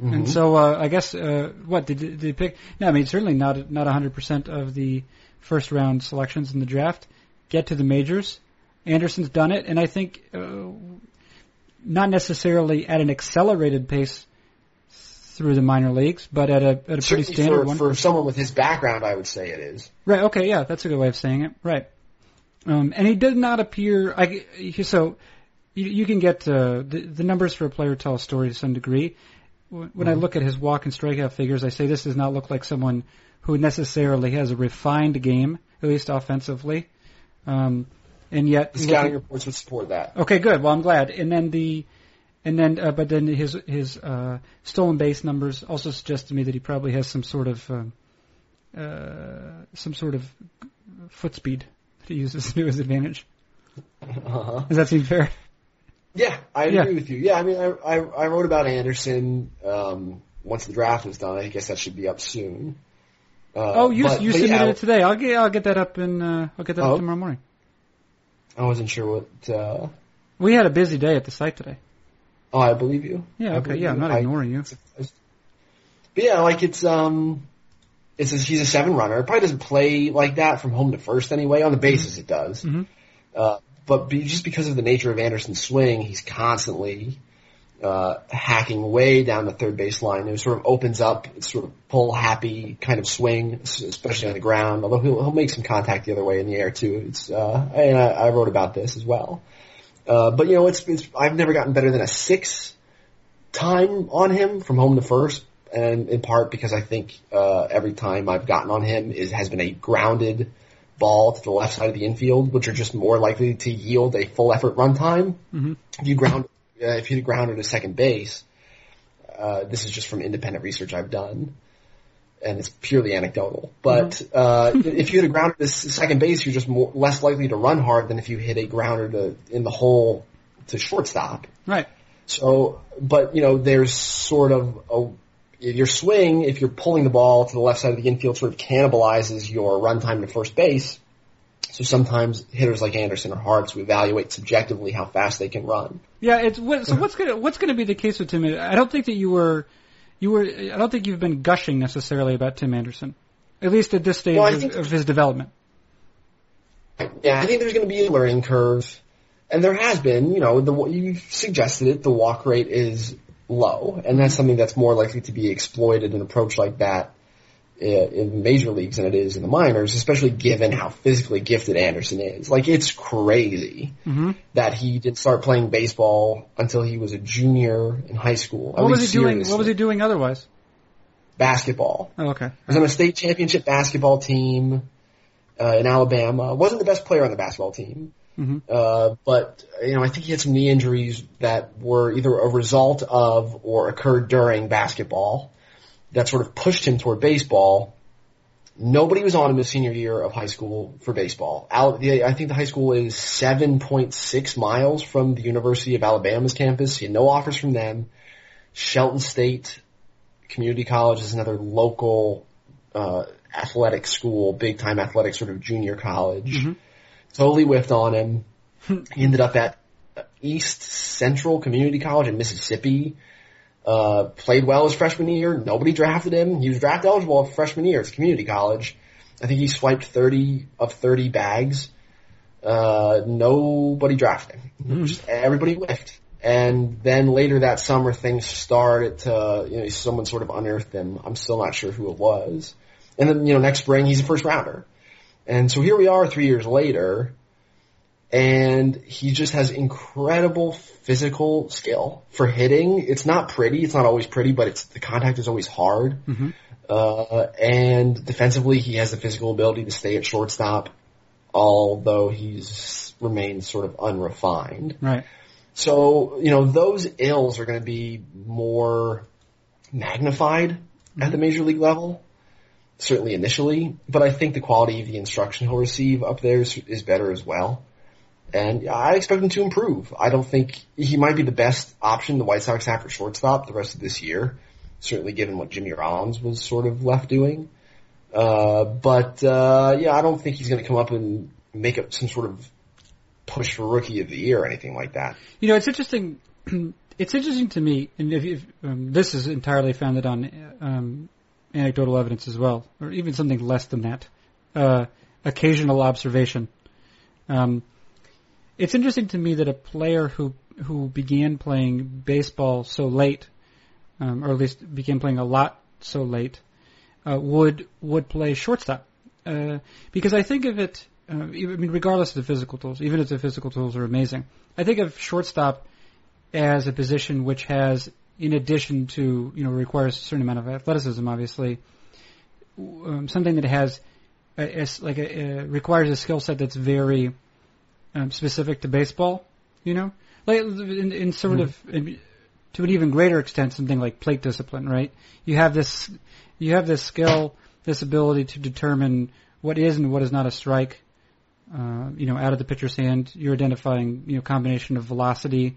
Mm-hmm. And so uh, I guess, uh, what, did they pick? No, I mean, certainly not not one hundred percent of the first-round selections in the draft get to the majors. Anderson's done it, and I think uh, not necessarily at an accelerated pace through the minor leagues, but at a at a pretty standard for, one. For someone with his background, I would say it is. Right, okay, yeah, that's a good way of saying it. Right. Um, and he did not appear – so you, you can get uh, – the, the numbers for a player tell a story to some degree. When mm-hmm. I look at his walk and strikeout figures, I say this does not look like someone who necessarily has a refined game, at least offensively. Um, and yet – the scouting reports would support that. Okay, good. Well, I'm glad. And then the – And then, uh, but then his his uh, stolen base numbers also suggest to me that he probably has some sort of um, uh, some sort of foot speed that he uses to his advantage. Uh-huh. Does that seem fair? Yeah, I agree yeah. with you. Yeah, I mean, I I, I wrote about Anderson um, once the draft was done. I guess that should be up soon. Uh, oh, you but, you but submitted yeah, it today. I'll get I'll get that up in uh, I'll get that oh, up tomorrow morning. I wasn't sure what. Uh... We had a busy day at the site today. Oh, I believe you. Yeah, okay, yeah, I'm not I, ignoring you. But yeah, like it's um, it's a, he's a seven runner. It probably doesn't play like that from home to first anyway. On the bases, it does. Mm-hmm. Uh, but be, just because of the nature of Anderson's swing, he's constantly uh, hacking way down the third baseline. It sort of opens up, it's sort of pull happy kind of swing, especially on the ground, although he'll, he'll make some contact the other way in the air too. It's, uh, and I, I wrote about this as well. Uh, but you know, it's, it's, I've never gotten better than a six time on him from home to first. And in part because I think, uh, every time I've gotten on him is, has been a grounded ball to the left side of the infield, which are just more likely to yield a full effort run time. Mm-hmm. If you ground, uh, if you ground it at second base, uh, this is just from independent research I've done, and it's purely anecdotal. But mm-hmm. uh, if you hit a grounder to second base, you're just more, less likely to run hard than if you hit a grounder to in the hole to shortstop. Right. So, but you know, there's sort of a your swing, if you're pulling the ball to the left side of the infield, sort of cannibalizes your run time to first base. So sometimes hitters like Anderson are hard to evaluate subjectively how fast they can run. Yeah, it's so what's gonna what's gonna be the case with Tim? I don't think that you were you were I don't think you've been gushing necessarily about Tim Anderson, at least at this stage well, of, of his development. Yeah, I think there's going to be a learning curve, and there has been. You know, the you suggested it. The walk rate is low, and that's something that's more likely to be exploited an approach like that in major leagues than it is in the minors, especially given how physically gifted Anderson is. Like, it's crazy mm-hmm. that he didn't start playing baseball until he was a junior in high school. What was he seriously. doing? What was he doing otherwise? Basketball. Oh, okay. He was on a state championship basketball team uh, in Alabama. Wasn't the best player on the basketball team. Mm-hmm. Uh, but, you know, I think he had some knee injuries that were either a result of or occurred during basketball that sort of pushed him toward baseball. Nobody was on him his senior year of high school for baseball. Al- the, I think the high school is seven point six miles from the University of Alabama's campus. He had no offers from them. Shelton State Community College is another local uh, athletic school, big-time athletic sort of junior college. Mm-hmm. Totally whiffed on him. He ended up at East Central Community College in Mississippi. Uh, played well his freshman year. Nobody drafted him. He was draft eligible freshman year. It's community college. I think he swiped thirty of thirty bags. Uh, nobody drafted him. Mm. Just everybody whiffed. And then later that summer, things started to, you know, someone sort of unearthed him. I'm still not sure who it was. And then, you know, next spring, he's a first rounder. And so here we are three years later, and he just has incredible physical skill for hitting. It's not pretty. It's not always pretty, but it's the contact is always hard. Mm-hmm. Uh, and defensively, he has the physical ability to stay at shortstop, although he's remains sort of unrefined. Right. So, you know, those ills are going to be more magnified mm-hmm. at the major league level. Certainly initially, but I think the quality of the instruction he'll receive up there is, is better as well. And I expect him to improve. I don't think he might be the best option the White Sox have for shortstop the rest of this year, certainly given what Jimmy Rollins was sort of left doing. Uh, but, uh, yeah, I don't think he's going to come up and make up some sort of push for Rookie of the Year or anything like that. You know, it's interesting. It's interesting to me, and if, if um, this is entirely founded on um, – anecdotal evidence as well, or even something less than that, uh, occasional observation. Um, it's interesting to me that a player who who began playing baseball so late, um, or at least began playing a lot so late, uh, would would play shortstop, uh, because I think of it. Uh, even, I mean, regardless of the physical tools, even if the physical tools are amazing, I think of shortstop as a position which has, in addition to, you know, requires a certain amount of athleticism, obviously, um, something that has, a, a, like, a, a, requires a skill set that's very um, specific to baseball, you know? Like, in, in sort mm. of, in, to an even greater extent, something like plate discipline, right? You have this, you have this skill, this ability to determine what is and what is not a strike, uh, you know, out of the pitcher's hand. You're identifying, you know, combination of velocity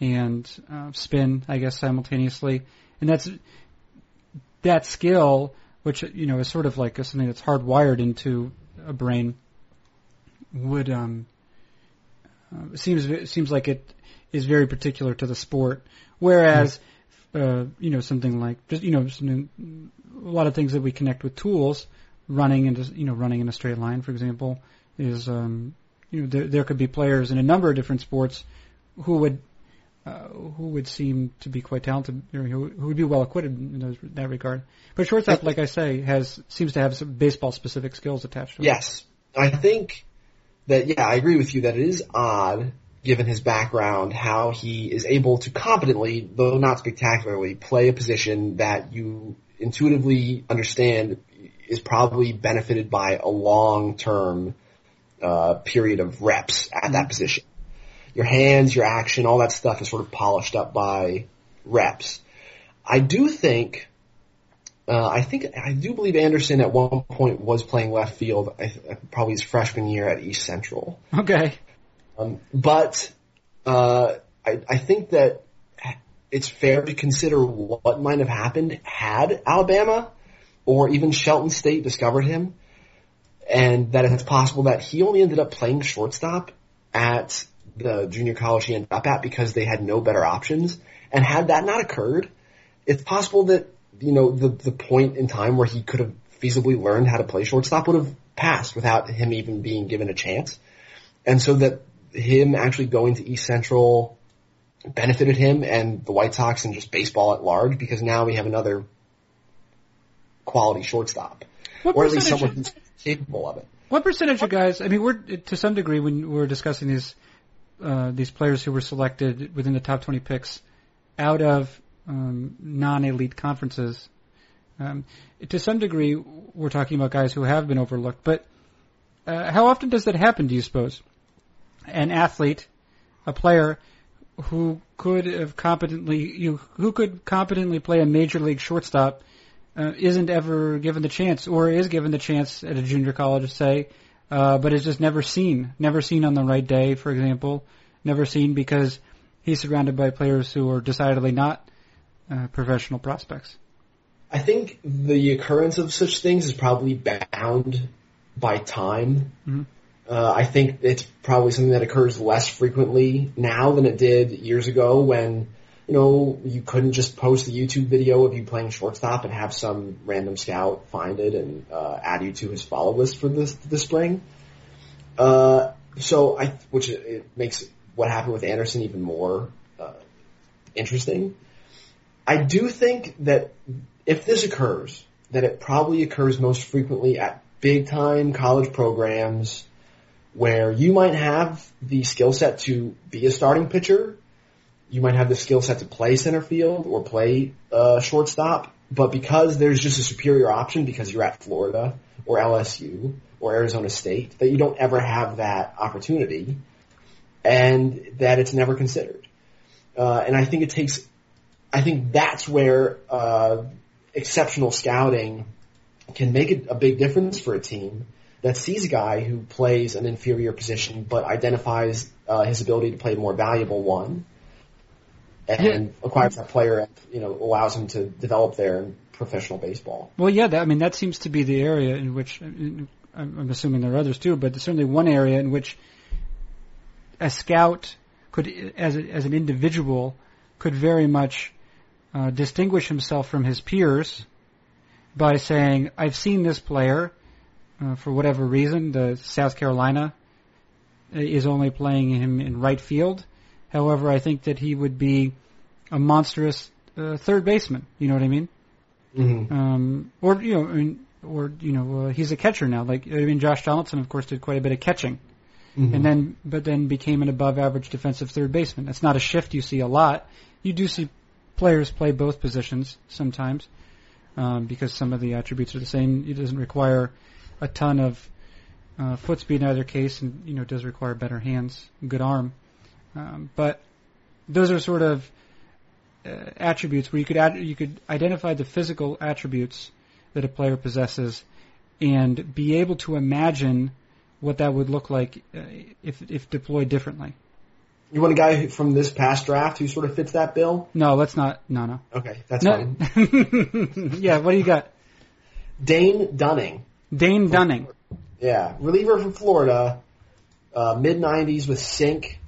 and uh, spin, I guess, simultaneously. And that's that skill, which, you know, is sort of like something that's hardwired into a brain, would um, uh, seems seems like it is very particular to the sport. Whereas, mm-hmm. uh, you know, something like just you know, some, a lot of things that we connect with tools, running and just, you know, running in a straight line, for example, is um, you know, there, there could be players in a number of different sports who would uh, who would seem to be quite talented, you know, who, who would be well equipped in those, that regard. But shortstop, like I say, has seems to have some baseball specific skills attached to it. Yes, I think that yeah, I agree with you that it is odd, given his background, how he is able to competently, though not spectacularly, play a position that you intuitively understand is probably benefited by a long-term uh, period of reps at that position. Your hands, your action, all that stuff is sort of polished up by reps. I do think, uh, I think, I do believe Anderson at one point was playing left field, I th- probably his freshman year at East Central. Okay. Um, but uh, I, I think that it's fair to consider what might have happened had Alabama or even Shelton State discovered him, and that it's possible that he only ended up playing shortstop at the junior college he ended up at because they had no better options. And had that not occurred, it's possible that, you know, the, the point in time where he could have feasibly learned how to play shortstop would have passed without him even being given a chance. And so that him actually going to East Central benefited him and the White Sox and just baseball at large, because now we have another quality shortstop, what or at least someone who's capable of it. What percentage of guys, I mean, we're to some degree when we're discussing these uh, these players who were selected within the top twenty picks out of um, non-elite conferences, um, to some degree we're talking about guys who have been overlooked. But uh, how often does that happen, do you suppose? An athlete, a player who could have competently, you know, who could competently play a major league shortstop Uh, isn't ever given the chance, or is given the chance at a junior college, say, uh, but is just never seen, never seen on the right day, for example, never seen because he's surrounded by players who are decidedly not uh, professional prospects. I think the occurrence of such things is probably bound by time. Mm-hmm. Uh, I think it's probably something that occurs less frequently now than it did years ago when, you know, you couldn't just post a YouTube video of you playing shortstop and have some random scout find it and uh, add you to his follow list for this this spring. Uh, so, I which it makes what happened with Anderson even more uh, interesting. I do think that if this occurs, that it probably occurs most frequently at big time college programs where you might have the skill set to be a starting pitcher. You might have the skill set to play center field or play uh, shortstop, but because there's just a superior option because you're at Florida or L S U or Arizona State, that you don't ever have that opportunity and that it's never considered. Uh, and I think it takes – I think that's where uh, exceptional scouting can make a, a big difference for a team that sees a guy who plays an inferior position but identifies uh, his ability to play a more valuable one, and yeah. acquires that player and, you know, allows him to develop there in professional baseball. Well, yeah, that, I mean, that seems to be the area in which, I'm, I'm assuming there are others too, but there's certainly one area in which a scout could, as, a, as an individual, could very much uh, distinguish himself from his peers by saying, I've seen this player uh, for whatever reason, the South Carolina is only playing him in right field. However, I think that he would be a monstrous uh, third baseman. You know what I mean? Mm-hmm. Um, or you know, I mean, or you know, uh, he's a catcher now. Like I mean, Josh Donaldson, of course, did quite a bit of catching, mm-hmm. and then but then became an above-average defensive third baseman. That's not a shift you see a lot. You do see players play both positions sometimes um, because some of the attributes are the same. It doesn't require a ton of uh, foot speed in either case, and you know, it does require better hands, good arm. Um, but those are sort of uh, attributes where you could ad- you could identify the physical attributes that a player possesses and be able to imagine what that would look like uh, if if deployed differently. You want a guy who, from this past draft who sort of fits that bill? No, let's not. No, no. Okay, that's no. fine. Yeah, what do you got? Dane Dunning. Dane Dunning. Yeah, reliever from Florida, uh, mid nineties with sink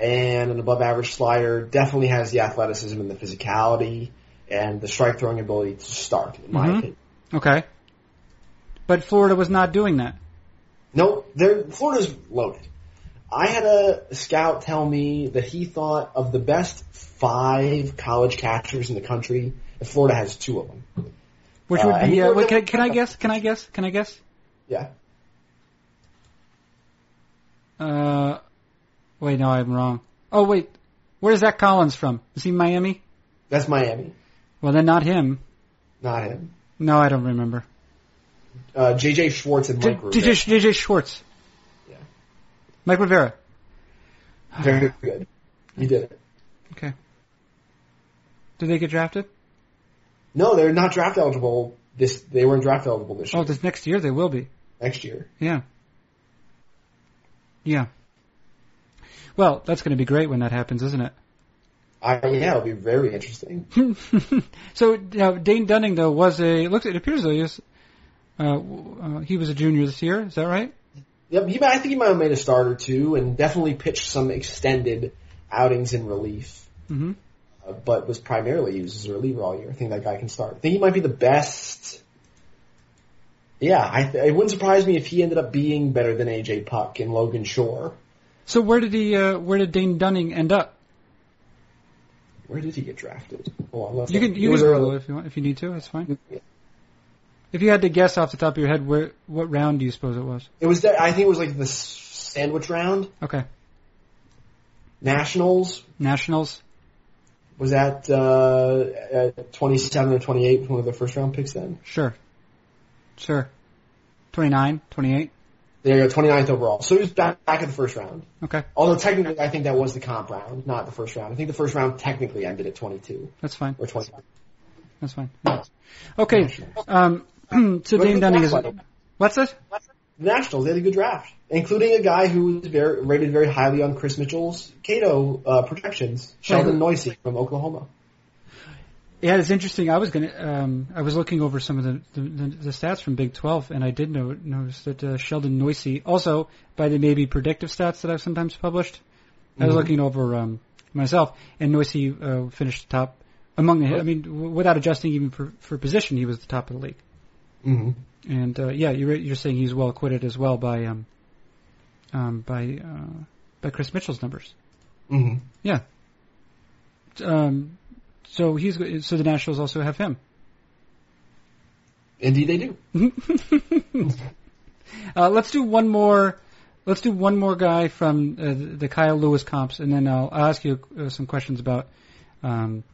and an above-average slider, definitely has the athleticism and the physicality and the strike-throwing ability to start, in my mm-hmm. opinion. Okay. But Florida was not doing that. No, Florida's loaded. I had a scout tell me that he thought of the best five college catchers in the country, and Florida has two of them. Which would be? Uh, uh, wait, can, can I guess? Can I guess? Can I guess? Yeah. Uh, wait, no, I'm wrong. Oh, wait. Where's Zach Collins from? Is he Miami? That's Miami. Well, then not him. Not him. No, I don't remember. Uh, J J. Schwartz and Mike Rivera. J J. Schwartz. Yeah. Mike Rivera. Very good. You did it. Okay. Did they get drafted? No, they're not draft eligible. This They weren't draft eligible this year. Oh, this next year they will be. Next year. Yeah. Yeah. Well, that's going to be great when that happens, isn't it? I, yeah, it'll be very interesting. So, you know, Dane Dunning, though, was a – it appears, though, he was, uh, uh, he was a junior this year. Is that right? Yep. He, I think he might have made a start or two and definitely pitched some extended outings in relief, mm-hmm. uh, but was primarily used as a reliever all year. I think that guy can start. I think he might be the best – yeah, I th- it wouldn't surprise me if he ended up being better than A J. Puck and Logan Shore. So where did he uh, – where did Dane Dunning end up? Where did he get drafted? Oh, you can you can Google it if you want, if you need to. That's fine. Yeah. If you had to guess off the top of your head, where what round do you suppose it was? It was that, I think it was like the sandwich round. Okay. Nationals. Nationals. Was that uh, twenty-seven or twenty-eight? One of the first round picks then. Sure. Sure. twenty-nine, twenty-eight. There you go, twenty-ninth overall. So he was back, back in the first round. Okay. Although technically I think that was the comp round, not the first round. I think the first round technically ended at twenty-two. That's fine. Or twenty-five. That's fine. Yes. Okay. Um, so Dane Dunning is... What's that? The Nationals, they had a good draft, including a guy who was very, rated very highly on Chris Mitchell's Cato uh, projections, Sheldon right. Noisy from Oklahoma. Yeah, it's interesting. I was going um, I was looking over some of the, the, the stats from Big twelve, and I did know, notice that uh, Sheldon Noisy, also by the maybe predictive stats that I've sometimes published, mm-hmm. I was looking over um, myself, and Noisy uh, finished top among the. I mean, w- without adjusting even for, for position, he was the top of the league. Mm-hmm. And uh, yeah, you're you're saying he's well acquitted as well by um, um, by uh, by Chris Mitchell's numbers. Mm-hmm. Yeah. Um. So he's so the Nationals also have him. Indeed, they do. uh, let's do one more. Let's do one more guy from uh, the Kyle Lewis comps, and then I'll, I'll ask you uh, some questions about um,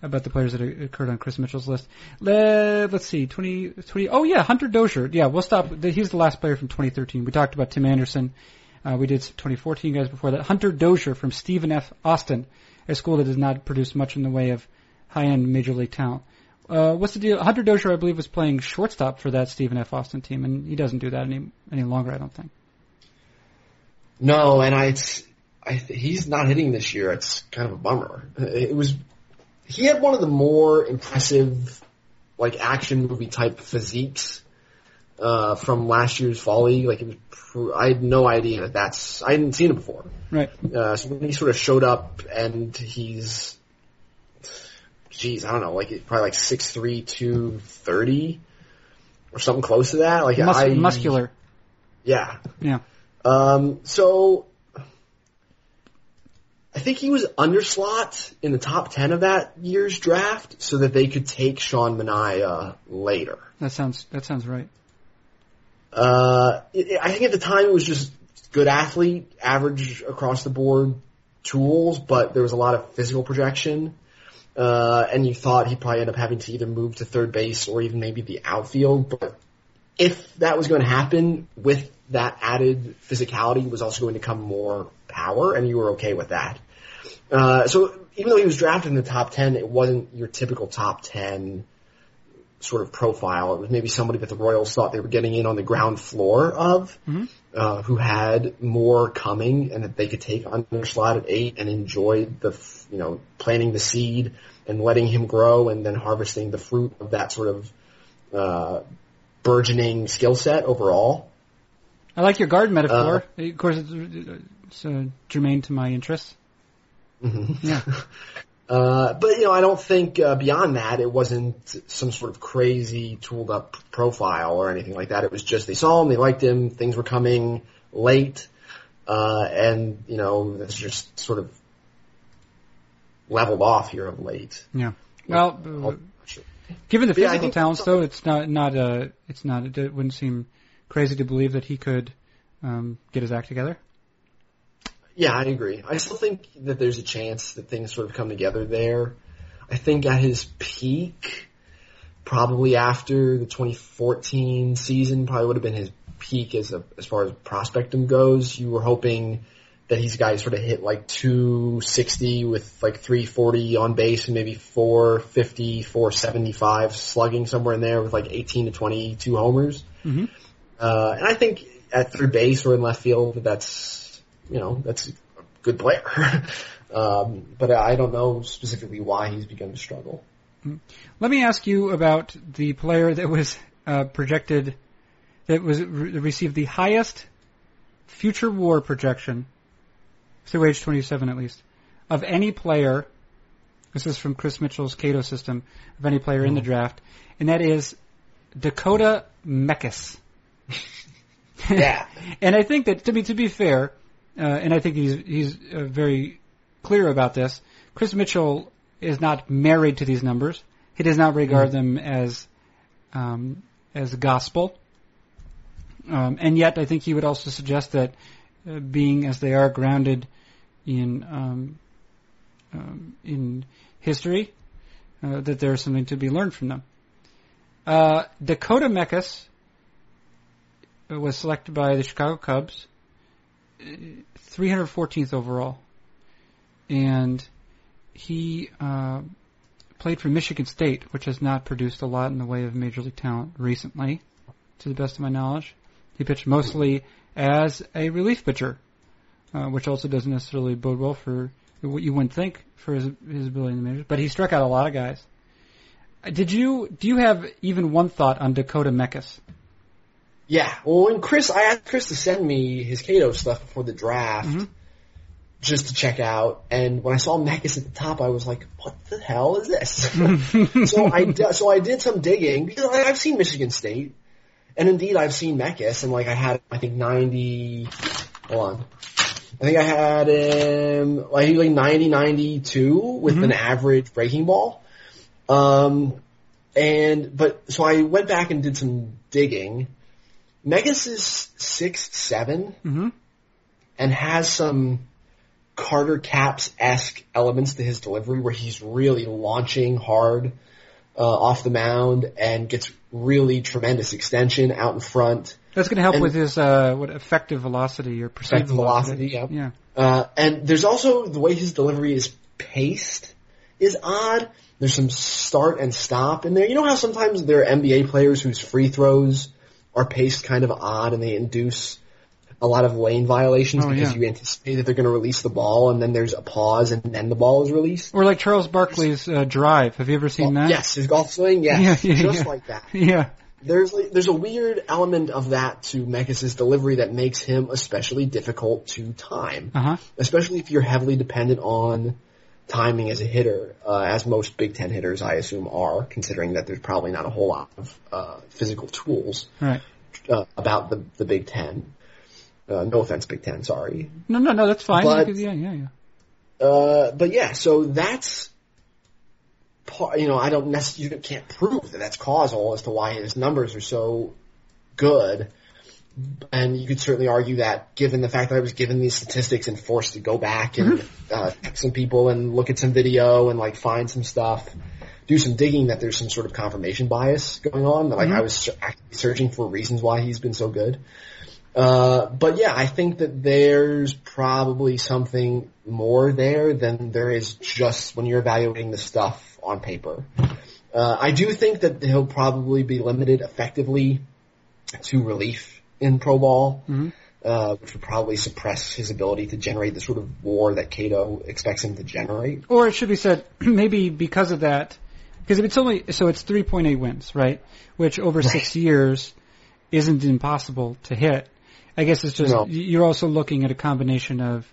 about the players that occurred on Chris Mitchell's list. Let, let's see, twenty twenty. Oh yeah, Hunter Dozier. Yeah, we'll stop. He's the last player from twenty thirteen. We talked about Tim Anderson. Uh, we did some twenty fourteen guys before that. Hunter Dozier from Stephen F. Austin, a school that does not produce much in the way of high-end major league talent. Uh, what's the deal? Hunter Dozier, I believe, was playing shortstop for that Stephen F. Austin team, and he doesn't do that any any longer, I don't think. No, and I, it's, I he's not hitting this year. It's kind of a bummer. It was he had one of the more impressive, like action movie type physiques uh, from last year's fall league. Like it was, pr- I had no idea that that's I hadn't seen it before. Right. Uh, so when he sort of showed up, and he's. Geez, I don't know, like probably like six three, two thirty or something close to that. Like Mus- I, muscular. Yeah. Yeah. Um, so I think he was underslot in the top ten of that year's draft so that they could take Sean Manaea later. That sounds that sounds right. Uh, it, it, I think at the time it was just good athlete, average across the board tools, but there was a lot of physical projection. Uh, and you thought he'd probably end up having to either move to third base or even maybe the outfield. But if that was going to happen, with that added physicality was also going to come more power, and you were okay with that. Uh, so even though he was drafted in the top ten, it wasn't your typical top ten sort of profile. It was maybe somebody that the Royals thought they were getting in on the ground floor of, mm-hmm. uh, who had more coming and that they could take on their slot at eight and enjoy the, you know, planting the seed and letting him grow and then harvesting the fruit of that sort of uh, burgeoning skill set overall. I like your garden metaphor. Uh, of course, it's, it's uh, germane to my interests. Mm-hmm. Yeah. Uh, but, you know, I don't think uh, beyond that it wasn't some sort of crazy tooled-up profile or anything like that. It was just they saw him, they liked him, things were coming late, Uh, and, you know, it's just sort of leveled off here of late. Yeah. Well, uh, given the physical yeah, talents, though, it's not, not a, it's not, it wouldn't seem crazy to believe that he could um, get his act together. Yeah, I agree. I still think that there's a chance that things sort of come together there. I think at his peak, probably after the twenty fourteen season, probably would have been his peak as a, as far as prospecting goes. You were hoping that he's got to sort of hit like two sixty with like three forty on base and maybe four fifty, four seventy-five slugging somewhere in there with like eighteen to twenty-two homers. Mm-hmm. Uh, and I think at third base or in left field, that's, you know, that's a good player. um, but I don't know specifically why he's begun to struggle. Let me ask you about the player that was uh, projected, that was re- received the highest future W A R projection, through age twenty-seven at least, of any player. This is from Chris Mitchell's Cato system, of any player mm-hmm. in the draft, and that is Dakota Mekas. Yeah. And I think that, to be, to be fair, Uh, and I think he's he's uh, very clear about this. Chris Mitchell is not married to these numbers. He does not regard mm-hmm. them as um, as gospel. Um, and yet, I think he would also suggest that uh, being as they are grounded in um, um, in history, uh, that there is something to be learned from them. Uh, Dakota Mekas was selected by the Chicago Cubs, three hundred fourteenth overall, and he uh, played for Michigan State, which has not produced a lot in the way of major league talent recently, to the best of my knowledge. He pitched mostly as a relief pitcher, uh, which also doesn't necessarily bode well for what you wouldn't think for his, his ability in the majors. But he struck out a lot of guys. Did you do you have even one thought on Dakota Mekas? Yeah, well, when Chris, I asked Chris to send me his Cato stuff before the draft, mm-hmm. just to check out. And when I saw Mekas at the top, I was like, "What the hell is this?" so I so I did some digging because I've seen Michigan State, and indeed I've seen Mekas, and like I had I think ninety. Hold on, I think I had him like like ninety ninety two with mm-hmm. an average breaking ball. Um, and but so I went back and did some digging. Mekas is six seven mm-hmm. and has some Carter Capps-esque elements to his delivery where he's really launching hard uh, off the mound and gets really tremendous extension out in front. That's going to help and with his uh, what effective velocity or perceived effective velocity. velocity yeah. yeah. Uh, and there's also the way his delivery is paced is odd. There's some start and stop in there. You know how sometimes there are N B A players whose free throws are paced kind of odd, and they induce a lot of lane violations oh, because yeah. you anticipate that they're going to release the ball, and then there's a pause, and then the ball is released. Or like Charles Barkley's uh, drive. Have you ever seen well, that? Yes, his golf swing, yes. Yeah, yeah, just yeah. like that. Yeah. There's like, there's a weird element of that to Mekas's delivery that makes him especially difficult to time, uh-huh. especially if you're heavily dependent on timing as a hitter, uh, as most Big Ten hitters, I assume, are, considering that there's probably not a whole lot of uh, physical tools right. uh, about the, the Big Ten. Uh, no offense, Big Ten, sorry. No, no, no, that's fine. But yeah, yeah, yeah. Uh, but yeah, so that's part, you know, I don't necessarily, you can't prove that that's causal as to why his numbers are so good. And you could certainly argue that, given the fact that I was given these statistics and forced to go back and mm-hmm. uh, text some people and look at some video and like find some stuff, do some digging, that there's some sort of confirmation bias going on. Like mm-hmm. I was actually searching for reasons why he's been so good. Uh, but yeah, I think that there's probably something more there than there is just when you're evaluating the stuff on paper. Uh, I do think that he'll probably be limited effectively to relief in pro ball, mm-hmm. uh, which would probably suppress his ability to generate the sort of W A R that Cato expects him to generate. Or it should be said, maybe because of that, because if it's only, so it's three point eight wins, right? Which over right. six years isn't impossible to hit. I guess it's just, no. you're also looking at a combination of,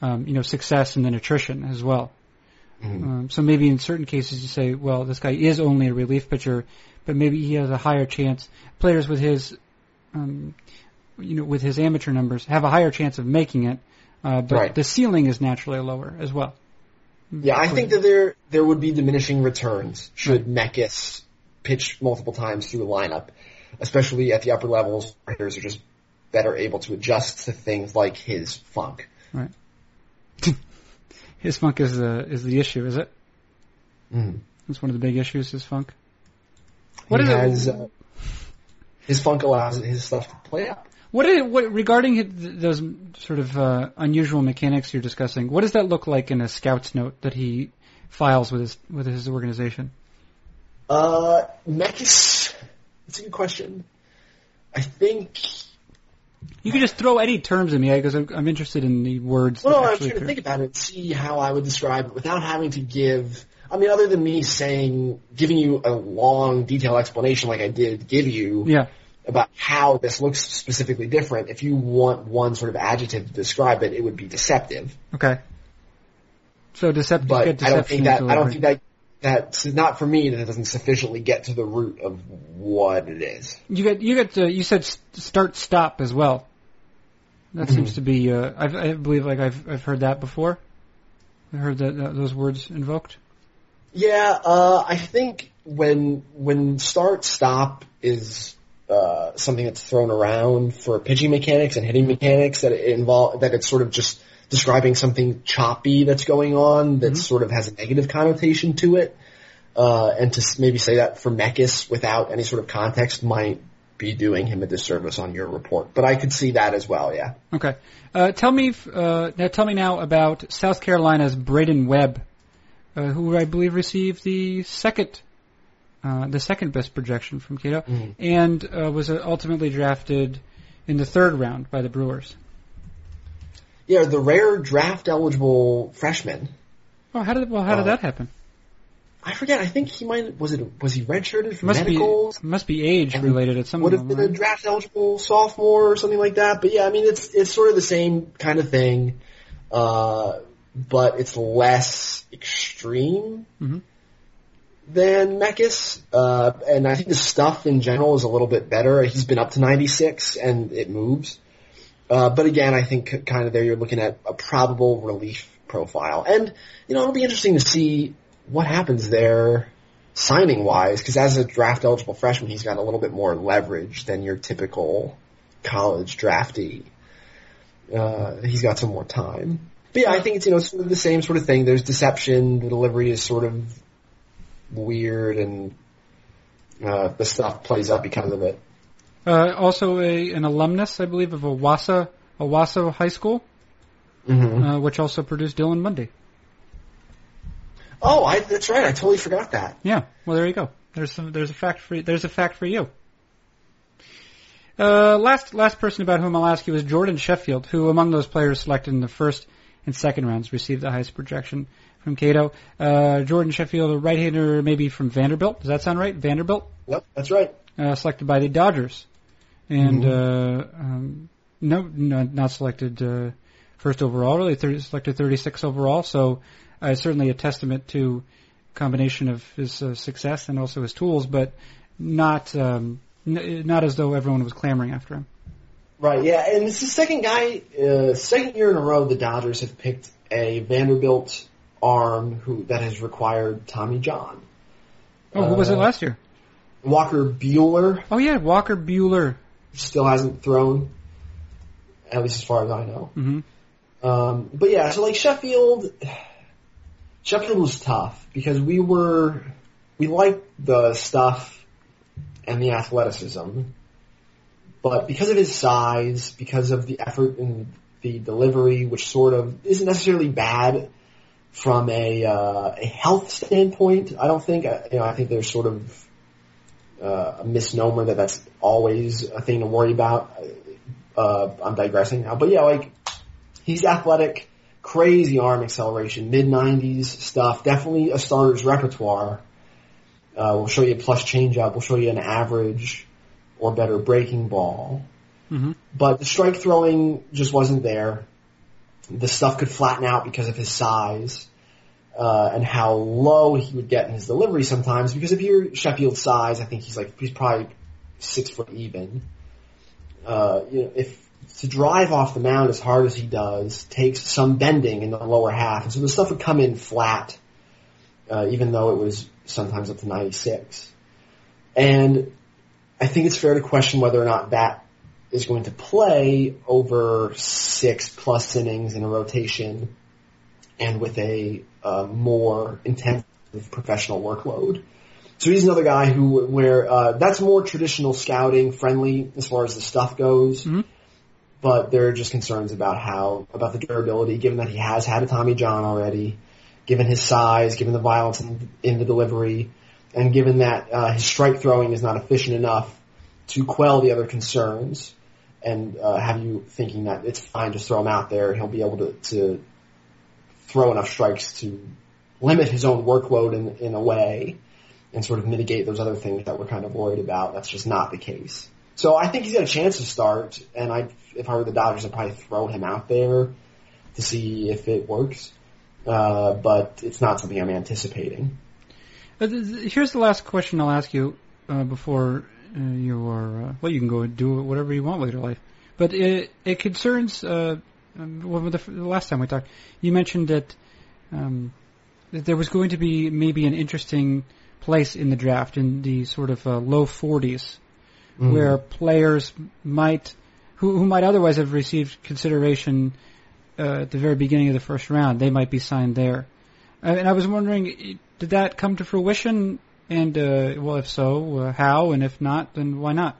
um, you know, success and then attrition as well. Mm-hmm. Um, so maybe in certain cases you say, well, this guy is only a relief pitcher, but maybe he has a higher chance. Players with his Um, you know, with his amateur numbers, have a higher chance of making it, uh, but right. the ceiling is naturally lower as well. Yeah, I think that there there would be diminishing returns should Mekis pitch multiple times through the lineup, especially at the upper levels where hitters are just better able to adjust to things like his funk. Right. His funk is the is the issue, is it? Mm. That's one of the big issues, his funk. What he is has, it? Uh, his funk allows his stuff to play out. What, is, what regarding his, those sort of uh, unusual mechanics you're discussing? What does that look like in a scout's note that he files with his with his organization? Uh, Mekis, that's a good question. I think you can just throw any terms at me because I'm, I'm interested in the words. Well, no, I'm trying to think about it, and see how I would describe it without having to give. I mean, other than me saying giving you a long, detailed explanation like I did give you. Yeah. About how this looks specifically different, if you want one sort of adjective to describe it, it would be deceptive. Okay. So deceptive. But deception I don't think that. I don't think that. That's not for me. That it doesn't sufficiently get to the root of what it is. You got. You got. You said start stop as well. That mm-hmm. seems to be. Uh, I've, I believe like I've I've heard that before. I heard that uh, those words invoked. Yeah, uh, I think when when start stop is. Uh, something that's thrown around for pitching mechanics and hitting mechanics that it involve that it's sort of just describing something choppy that's going on that mm-hmm. sort of has a negative connotation to it, uh, and to maybe say that for Mekis without any sort of context might be doing him a disservice on your report. But I could see that as well. Yeah. Okay. Uh, tell me uh, now. Tell me now about South Carolina's Braden Webb, uh, who I believe received the second. Uh, the second best projection from Cato, mm-hmm. and uh, was ultimately drafted in the third round by the Brewers. Yeah, the rare draft-eligible freshman. Oh, how did well how uh, did that happen? I forget. I think he might was it was he redshirted from must medicals? Be, must be age related at some point. Would have been right? a draft-eligible sophomore or something like that. But yeah, I mean it's it's sort of the same kind of thing, uh, but it's less extreme. Mm-hmm. Than Mekis, uh, and I think the stuff in general is a little bit better. He's been up to ninety-six, and it moves. Uh, but again, I think kind of there you're looking at a probable relief profile. And, you know, it'll be interesting to see what happens there signing-wise, because as a draft-eligible freshman, he's got a little bit more leverage than your typical college draftee. Uh, he's got some more time. But yeah, I think it's, you know, sort of the same sort of thing. There's deception. The delivery is sort of weird, and uh, the stuff plays up because of it. Uh, also a, an alumnus, I believe, of Owasa, Owasa High School, mm-hmm. uh, which also produced Dylan Mundy. Oh, I, that's right. I totally forgot that. Yeah. Well, there you go. There's some, there's a fact for there's a fact for you. Uh, last last person about whom I'll ask you is Jordan Sheffield, who among those players selected in the first and second rounds received the highest projection. From Cato, uh, Jordan Sheffield, a right-hander maybe from Vanderbilt. Does that sound right? Vanderbilt? Yep, that's right. Uh, selected by the Dodgers. And mm-hmm. uh, um, no, no, not selected uh, first overall, really, thirty, selected thirty-six overall. So uh, certainly a testament to a combination of his uh, success and also his tools, but not um, n- not as though everyone was clamoring after him. Right, yeah. And it's the second guy, uh, second year in a row the Dodgers have picked a Vanderbilt arm who that has required Tommy John. Oh, who was uh, it last year? Walker Buehler. Oh yeah, Walker Buehler. Still hasn't thrown, at least as far as I know. Mm-hmm. Um, but yeah, so like Sheffield, Sheffield was tough because we were we liked the stuff and the athleticism, but because of his size, because of the effort and the delivery, which sort of isn't necessarily bad. From a, uh, a health standpoint, I don't think, you know, I think there's sort of uh, a misnomer that that's always a thing to worry about. Uh, I'm digressing now. But, yeah, like, he's athletic, crazy arm acceleration, mid-nineties stuff, definitely a starter's repertoire. Uh, we'll show you a plus changeup. We'll show you an average or better breaking ball. Mm-hmm. But the strike throwing just wasn't there. The stuff could flatten out because of his size uh, and how low he would get in his delivery sometimes. Because if you're Sheffield's size, I think he's like he's probably six foot even. uh, you know, if to drive off the mound as hard as he does takes some bending in the lower half. And so the stuff would come in flat, uh, even though it was sometimes up to ninety-six. And I think it's fair to question whether or not that is going to play over six-plus innings in a rotation and with a uh, more intensive professional workload. So he's another guy who, where uh, that's more traditional scouting friendly as far as the stuff goes, mm-hmm. but there are just concerns about how, about the durability, given that he has had a Tommy John already, given his size, given the violence in, in the delivery, and given that uh, his strike throwing is not efficient enough to quell the other concerns and uh, have you thinking that it's fine, just throw him out there, he'll be able to, to throw enough strikes to limit his own workload in, in a way and sort of mitigate those other things that we're kind of worried about. That's just not the case. So I think he's got a chance to start, and I, if I were the Dodgers, I'd probably throw him out there to see if it works. Uh, but it's not something I'm anticipating. Here's the last question I'll ask you uh, before uh, you are, uh, well, you can go and do whatever you want later in life. But it, it concerns, uh, well, the last time we talked, you mentioned that, um, that there was going to be maybe an interesting place in the draft in the sort of uh, low forties, mm. where players might who, who might otherwise have received consideration uh, at the very beginning of the first round, they might be signed there. Uh, and I was wondering, did that come to fruition? And uh, well, if so, uh, how? And if not, then why not?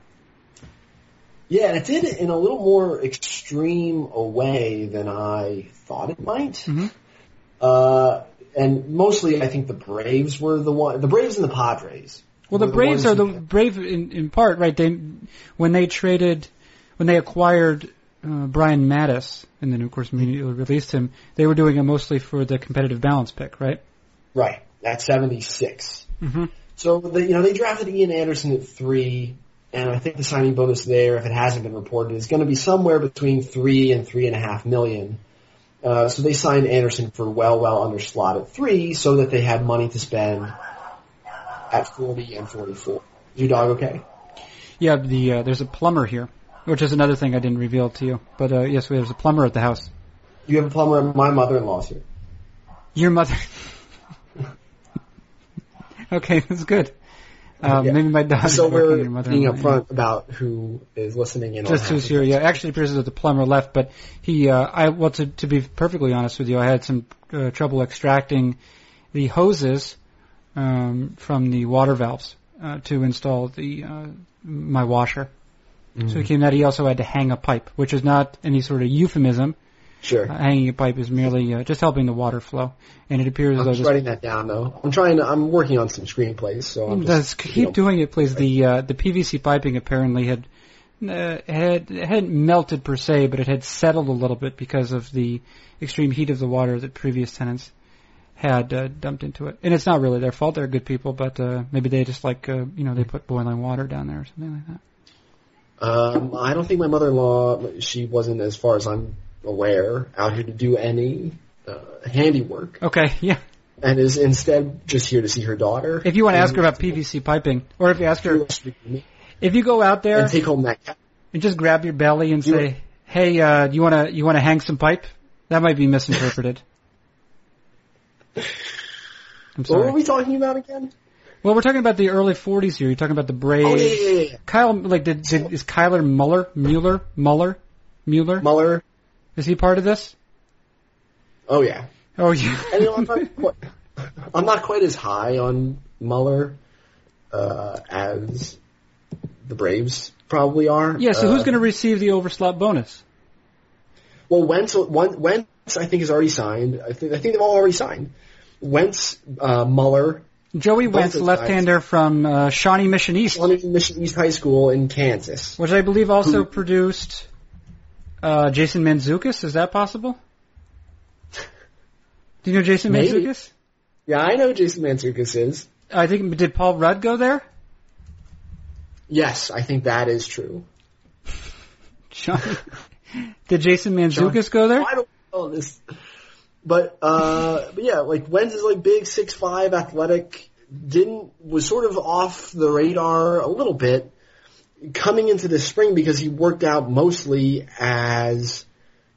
Yeah, and it did in a little more extreme a way than I thought it might. Mm-hmm. Uh, And mostly, I think the Braves were the one. The Braves and the Padres. Well, the, the Braves are the Brave in, in part, right? They when they traded, when they acquired uh, Brian Mattis, and then of course immediately released him. They were doing it mostly for the competitive balance pick, right? Right, at seventy-six. Mm-hmm. So the, you know they drafted Ian Anderson at three, and I think the signing bonus there, if it hasn't been reported, is going to be somewhere between three and three and a half million. Uh, so they signed Anderson for well, well under slot at three so that they had money to spend at forty and forty-four. Is your dog okay? Yeah, the uh, there's a plumber here, which is another thing I didn't reveal to you. But, uh, yes, there's a plumber at the house. You have a plumber at my mother-in-law's here. Your mother? Okay, that's good. Um, yeah. Maybe my dog so is we're your mother-in-law. Being upfront about who is listening in. Just who's here, yeah. Actually, it appears that the plumber left, but he, uh, I, well, to, to be perfectly honest with you, I had some uh, trouble extracting the hoses um, from the water valves uh, to install the uh, my washer. Mm-hmm. So it came out he also had to hang a pipe, which is not any sort of euphemism. Sure. Uh, hanging a pipe is merely uh, just helping the water flow, and it appears. I'm as though just writing that down, though. I'm trying. To, I'm working on some screenplays, so I'm just keep you know, doing it, please. Right. The uh, the P V C piping apparently had uh, had it hadn't melted per se, but it had settled a little bit because of the extreme heat of the water that previous tenants had uh, dumped into it. And it's not really their fault; they're good people, but uh, maybe they just like uh, you know they put boiling water down there or something like that. Um, I don't think my mother-in-law. She wasn't, as far as I'm aware, out here to do any uh, handiwork. Okay, yeah. And is instead just here to see her daughter. If you want to ask her about P V C piping, or if you ask her, if you go out there and take home that cat, and just grab your belly and say, "Hey, uh, you want to you want to hang some pipe?" That might be misinterpreted. I'm sorry. What were we talking about again? Well, we're talking about the early forties here. You're talking about the Braves. Oh, yeah, yeah, yeah. Kyle, like, did, did, is Kyler Muller, Mueller, Muller, Mueller, Muller? Is he part of this? Oh, yeah. Oh, yeah. And, you know, I'm, not quite, I'm not quite as high on Muller uh, as the Braves probably are. Yeah, so uh, who's going to receive the overslot bonus? Well, Wentz, Wentz, I think, is already signed. I think, I think they've all already signed. Wentz, uh, Muller. Joey Wentz, left-hander from uh, Shawnee Mission East. Shawnee Mission East High School in Kansas. Which I believe also Who? produced... Uh, Jason Mantzoukas, is that possible? Do you know Jason Maybe. Mantzoukas? Yeah, I know who Jason Mantzoukas is. I think, did Paul Rudd go there? Yes, I think that is true. John, did Jason Mantzoukas John, go there? I don't know this. But, uh, but yeah, like, Wentz is like big, six five, athletic, didn't, was sort of off the radar a little bit. coming into this spring because he worked out mostly as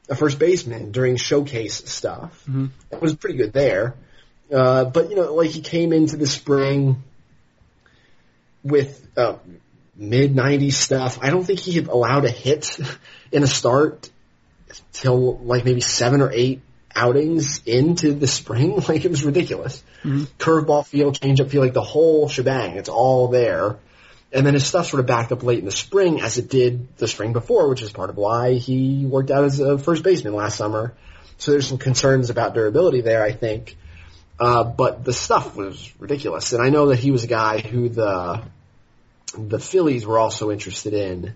a first baseman during showcase stuff. Mm-hmm. That was pretty good there. Uh, but, you know, like he came into the spring with uh, mid nineties stuff. I don't think he had allowed a hit in a start till like maybe seven or eight outings into the spring. Like, it was ridiculous. Mm-hmm. Curveball feel, changeup feel, like the whole shebang. It's all there. And then his stuff sort of backed up late in the spring, as it did the spring before, which is part of why he worked out as a first baseman last summer. So there's some concerns about durability there, I think. Uh, but the stuff was ridiculous. And I know that he was a guy who the the Phillies were also interested in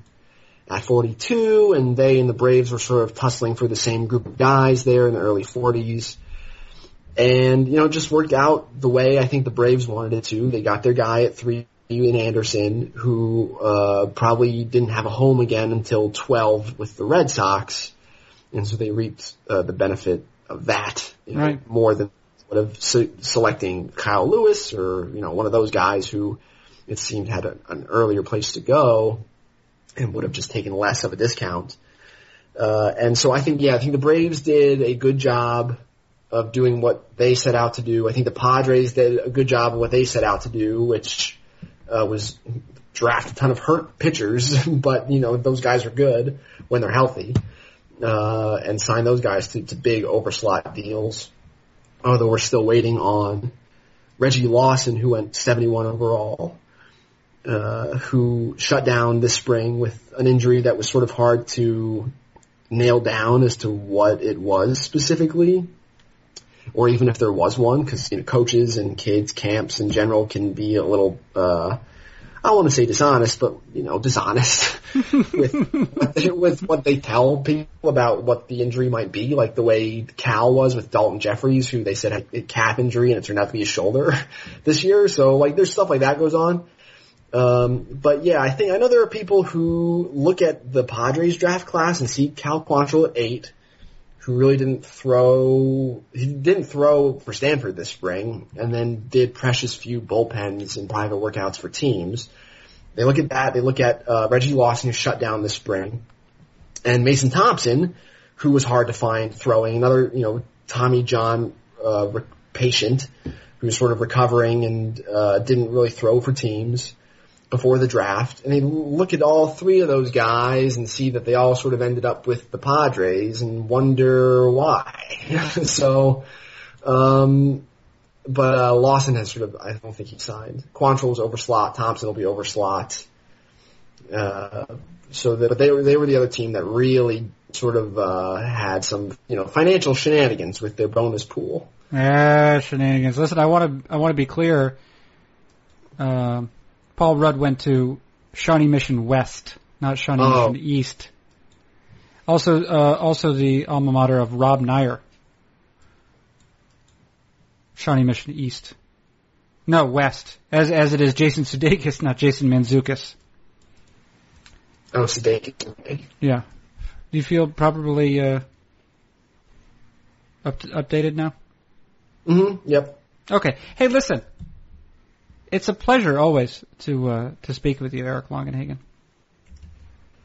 at forty-two, and they and the Braves were sort of tussling for the same group of guys there in the early forties. And, you know, it just worked out the way I think the Braves wanted it to. They got their guy at three, Ian Anderson, who uh, probably didn't have a home again until twelve with the Red Sox. And so they reaped uh, the benefit of that, you know, right. more than of selecting Kyle Lewis or, you know, one of those guys who it seemed had a, an earlier place to go and would have just taken less of a discount. Uh, and so I think, yeah, I think the Braves did a good job of doing what they set out to do. I think the Padres did a good job of what they set out to do, which uh, was draft a ton of hurt pitchers, but, you know, those guys are good when they're healthy, uh, and sign those guys to, to big overslot deals. Although we're still waiting on Reggie Lawson, who went seventy-one overall, uh, who shut down this spring with an injury that was sort of hard to nail down as to what it was specifically, or even if there was one, because, you know, coaches and kids, camps in general can be a little, uh, I don't want to say dishonest, but, you know, dishonest with, what they, with what they tell people about what the injury might be, like the way Cal was with Dalton Jeffries, who they said had a calf injury and it turned out to be a shoulder this year. So, like, there's stuff like that goes on. Um, but, yeah, I think I know there are people who look at the Padres draft class and see Cal Quantrill at eight, who really didn't throw – he didn't throw for Stanford this spring and then did precious few bullpens and private workouts for teams. They look at that. They look at uh, Reggie Lawson, who shut down this spring, and Mason Thompson, who was hard to find throwing, another, you know, Tommy John uh, re- patient who was sort of recovering and uh, didn't really throw for teams before the draft. And they look at all three of those guys and see that they all sort of ended up with the Padres and wonder why. so, um, but uh, Lawson has sort of, I don't think he signed. Quantrill was overslot. Thompson will be overslot. Uh, so that, but they were, they were the other team that really sort of uh, had some, you know, financial shenanigans with their bonus pool. Yeah, shenanigans. Listen, I want to, I want to be clear. Um, Paul Rudd went to Shawnee Mission West, not Shawnee oh. Mission East. Also, uh, also the alma mater of Rob Nyer. Shawnee Mission East, no West, as as it is Jason Sudeikis, not Jason Mantzoukas. Oh, Sudeikis. Yeah. Do you feel properly uh, up to, updated now? Mm-hmm. Yep. Okay. Hey, listen. It's a pleasure always to uh, to speak with you, Eric Longenhagen.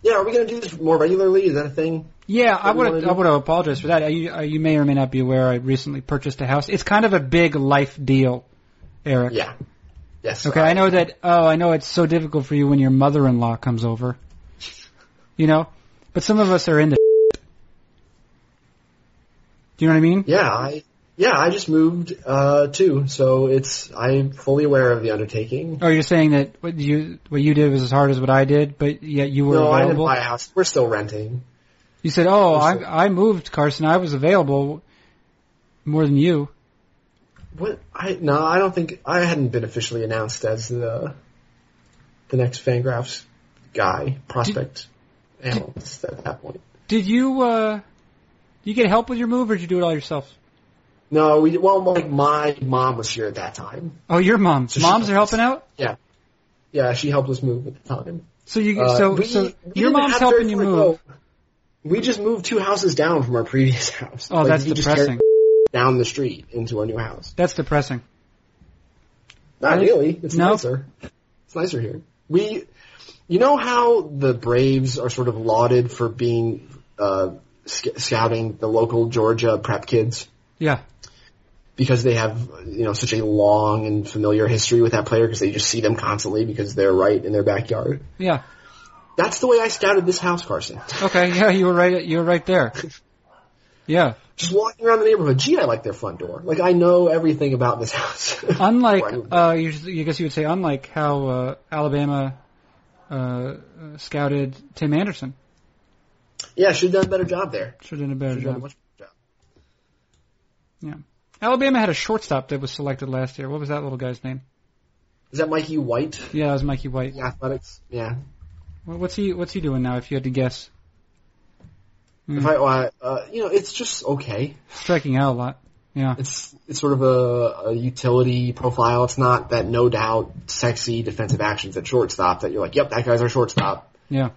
Yeah, are we going to do this more regularly? Is that a thing? Yeah, I would I would apologize for that. I, you, you may or may not be aware I recently purchased a house. It's kind of a big life deal, Eric. Yeah. Yes. Okay, I, I know that. Oh, I know it's so difficult for you when your mother-in-law comes over. You know, but some of us are into. Do you know what I mean? Yeah. I... Yeah, I just moved uh, too, so it's I'm fully aware of the undertaking. Oh, you're saying that what you what you did was as hard as what I did, but yet you were no, available? No, I didn't buy a house. We're still renting. You said, "Oh, I, I moved, Carson. I was available more than you." What? I no, I don't think I hadn't been officially announced as the the next Fangraphs guy prospect did, analyst did, at that point. Did you uh, you get help with your move, or did you do it all yourself? No, we well, like my mom was here at that time. Oh, your mom. So Moms are helping us out? Yeah. Yeah, she helped us move at the time. So you uh, so, we, so we your mom's helping you move. Ago. We just moved two houses down from our previous house. Oh, like, that's depressing. Down the street into our new house. That's depressing. Not really. It's no? nicer. It's nicer here. We You know how the Braves are sort of lauded for being uh, sc- scouting the local Georgia prep kids? Yeah. Because they have, you know, such a long and familiar history with that player because they just see them constantly because they're right in their backyard. Yeah. That's the way I scouted this house, Carson. Okay, yeah, you were right you were right there. Yeah. Just walking around the neighborhood. Gee, I like their front door. Like, I know everything about this house. Unlike, uh, you, you guess you would say, unlike how uh, Alabama uh, scouted Tim Anderson. Yeah, should have done a better job there. Should have done a better should've job. Done a much better job. Yeah. Alabama had a shortstop that was selected last year. What was that little guy's name? Is that Mikey White? Yeah, it was Mikey White. The athletics, yeah. What's he What's he doing now? If you had to guess, mm. if I uh, you know, it's just okay. Striking out a lot. Yeah, it's it's sort of a, a utility profile. It's not that no doubt sexy defensive actions at shortstop that you're like, yep, that guy's our shortstop. Yeah,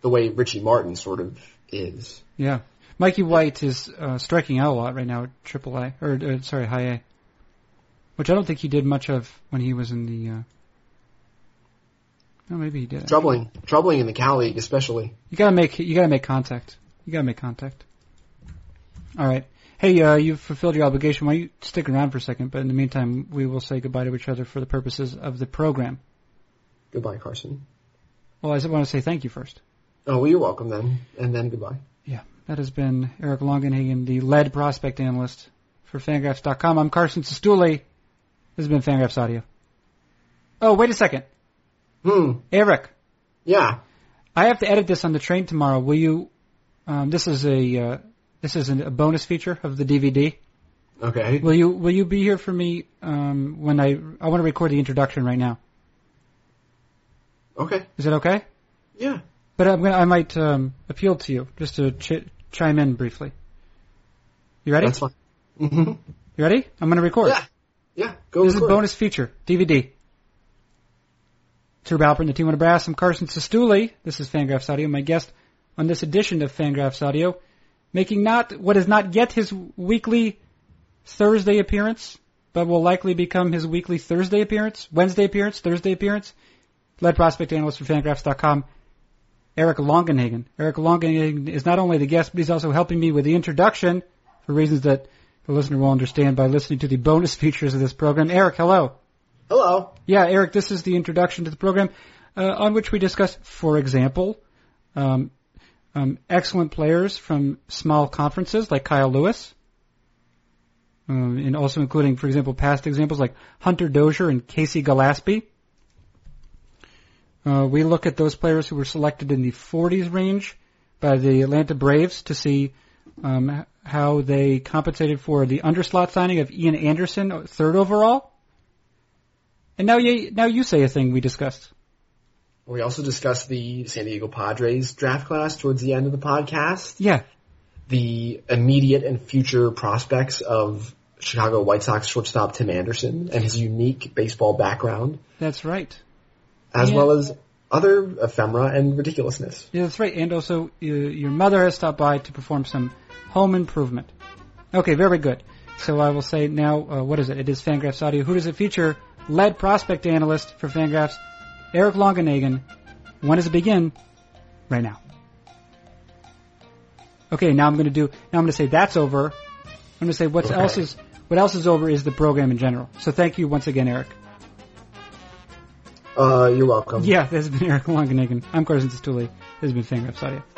the way Richie Martin sort of is. Yeah, Mikey White is uh, striking out a lot right now at Triple A or uh, sorry High A, which I don't think he did much of when he was in the. Uh, Oh, maybe he did. Troubling, troubling in the Cal League, especially. You gotta make, you gotta make contact. You gotta make contact. All right. Hey, uh, you've fulfilled your obligation. Why don't you stick around for a second? But in the meantime, we will say goodbye to each other for the purposes of the program. Goodbye, Carson. Well, I just want to say thank you first. Oh, well, you're welcome then, and then goodbye. Yeah, that has been Eric Longenhagen, the lead prospect analyst for Fangraphs dot com. I'm Carson Cistulli. This has been Fangraphs Audio. Oh, wait a second. Hmm. Eric. Yeah. I have to edit this on the train tomorrow. Will you? Um, this is a uh, this is a bonus feature of the D V D. Okay. Will you Will you be here for me um, when I I want to record the introduction right now? Okay. Is that okay? Yeah. But I'm gonna I might um, appeal to you just to ch- chime in briefly. You ready? That's fine. Mm-hmm. You ready? I'm gonna record. Yeah. Yeah. Go. This record. Is a bonus feature D V D. Sir Balper and the team on the brass. I'm Carson Cistulli. This is Fangraphs Audio. My guest on this edition of Fangraphs Audio, making not what is not yet his weekly Thursday appearance, but will likely become his weekly Thursday appearance, Wednesday appearance, Thursday appearance. Lead prospect analyst for Fangraphs dot com, Eric Longenhagen. Eric Longenhagen is not only the guest, but he's also helping me with the introduction for reasons that the listener will understand by listening to the bonus features of this program. Eric, hello. Hello. Yeah, Eric, this is the introduction to the program uh, on which we discuss, for example, um, um, excellent players from small conferences like Kyle Lewis, um, and also including, for example, past examples like Hunter Dozier and Casey Gillaspie. Uh, we look at those players who were selected in the forties range by the Atlanta Braves to see um, how they compensated for the underslot signing of Ian Anderson, third overall. And now you, now you say a thing we discussed. We also discussed the San Diego Padres draft class towards the end of the podcast. Yeah. The immediate and future prospects of Chicago White Sox shortstop Tim Anderson and his unique baseball background. That's right. As and well as other ephemera and ridiculousness. Yeah, that's right. And also uh, your mother has stopped by to perform some home improvement. Okay, very good. So I will say now, uh, what is it? It is Fangraphs Audio. Who does it feature? Lead prospect analyst for Fangraphs, Eric Longenhagen. When does it begin? Right now. Okay, now I'm going to do. Now I'm going to say that's over. I'm going to say what okay. else is what else is over is the program in general. So thank you once again, Eric. Uh, you're welcome. Yeah, this has been Eric Longenhagen. I'm Carson Cistulli. This has been Fangraphs Audio.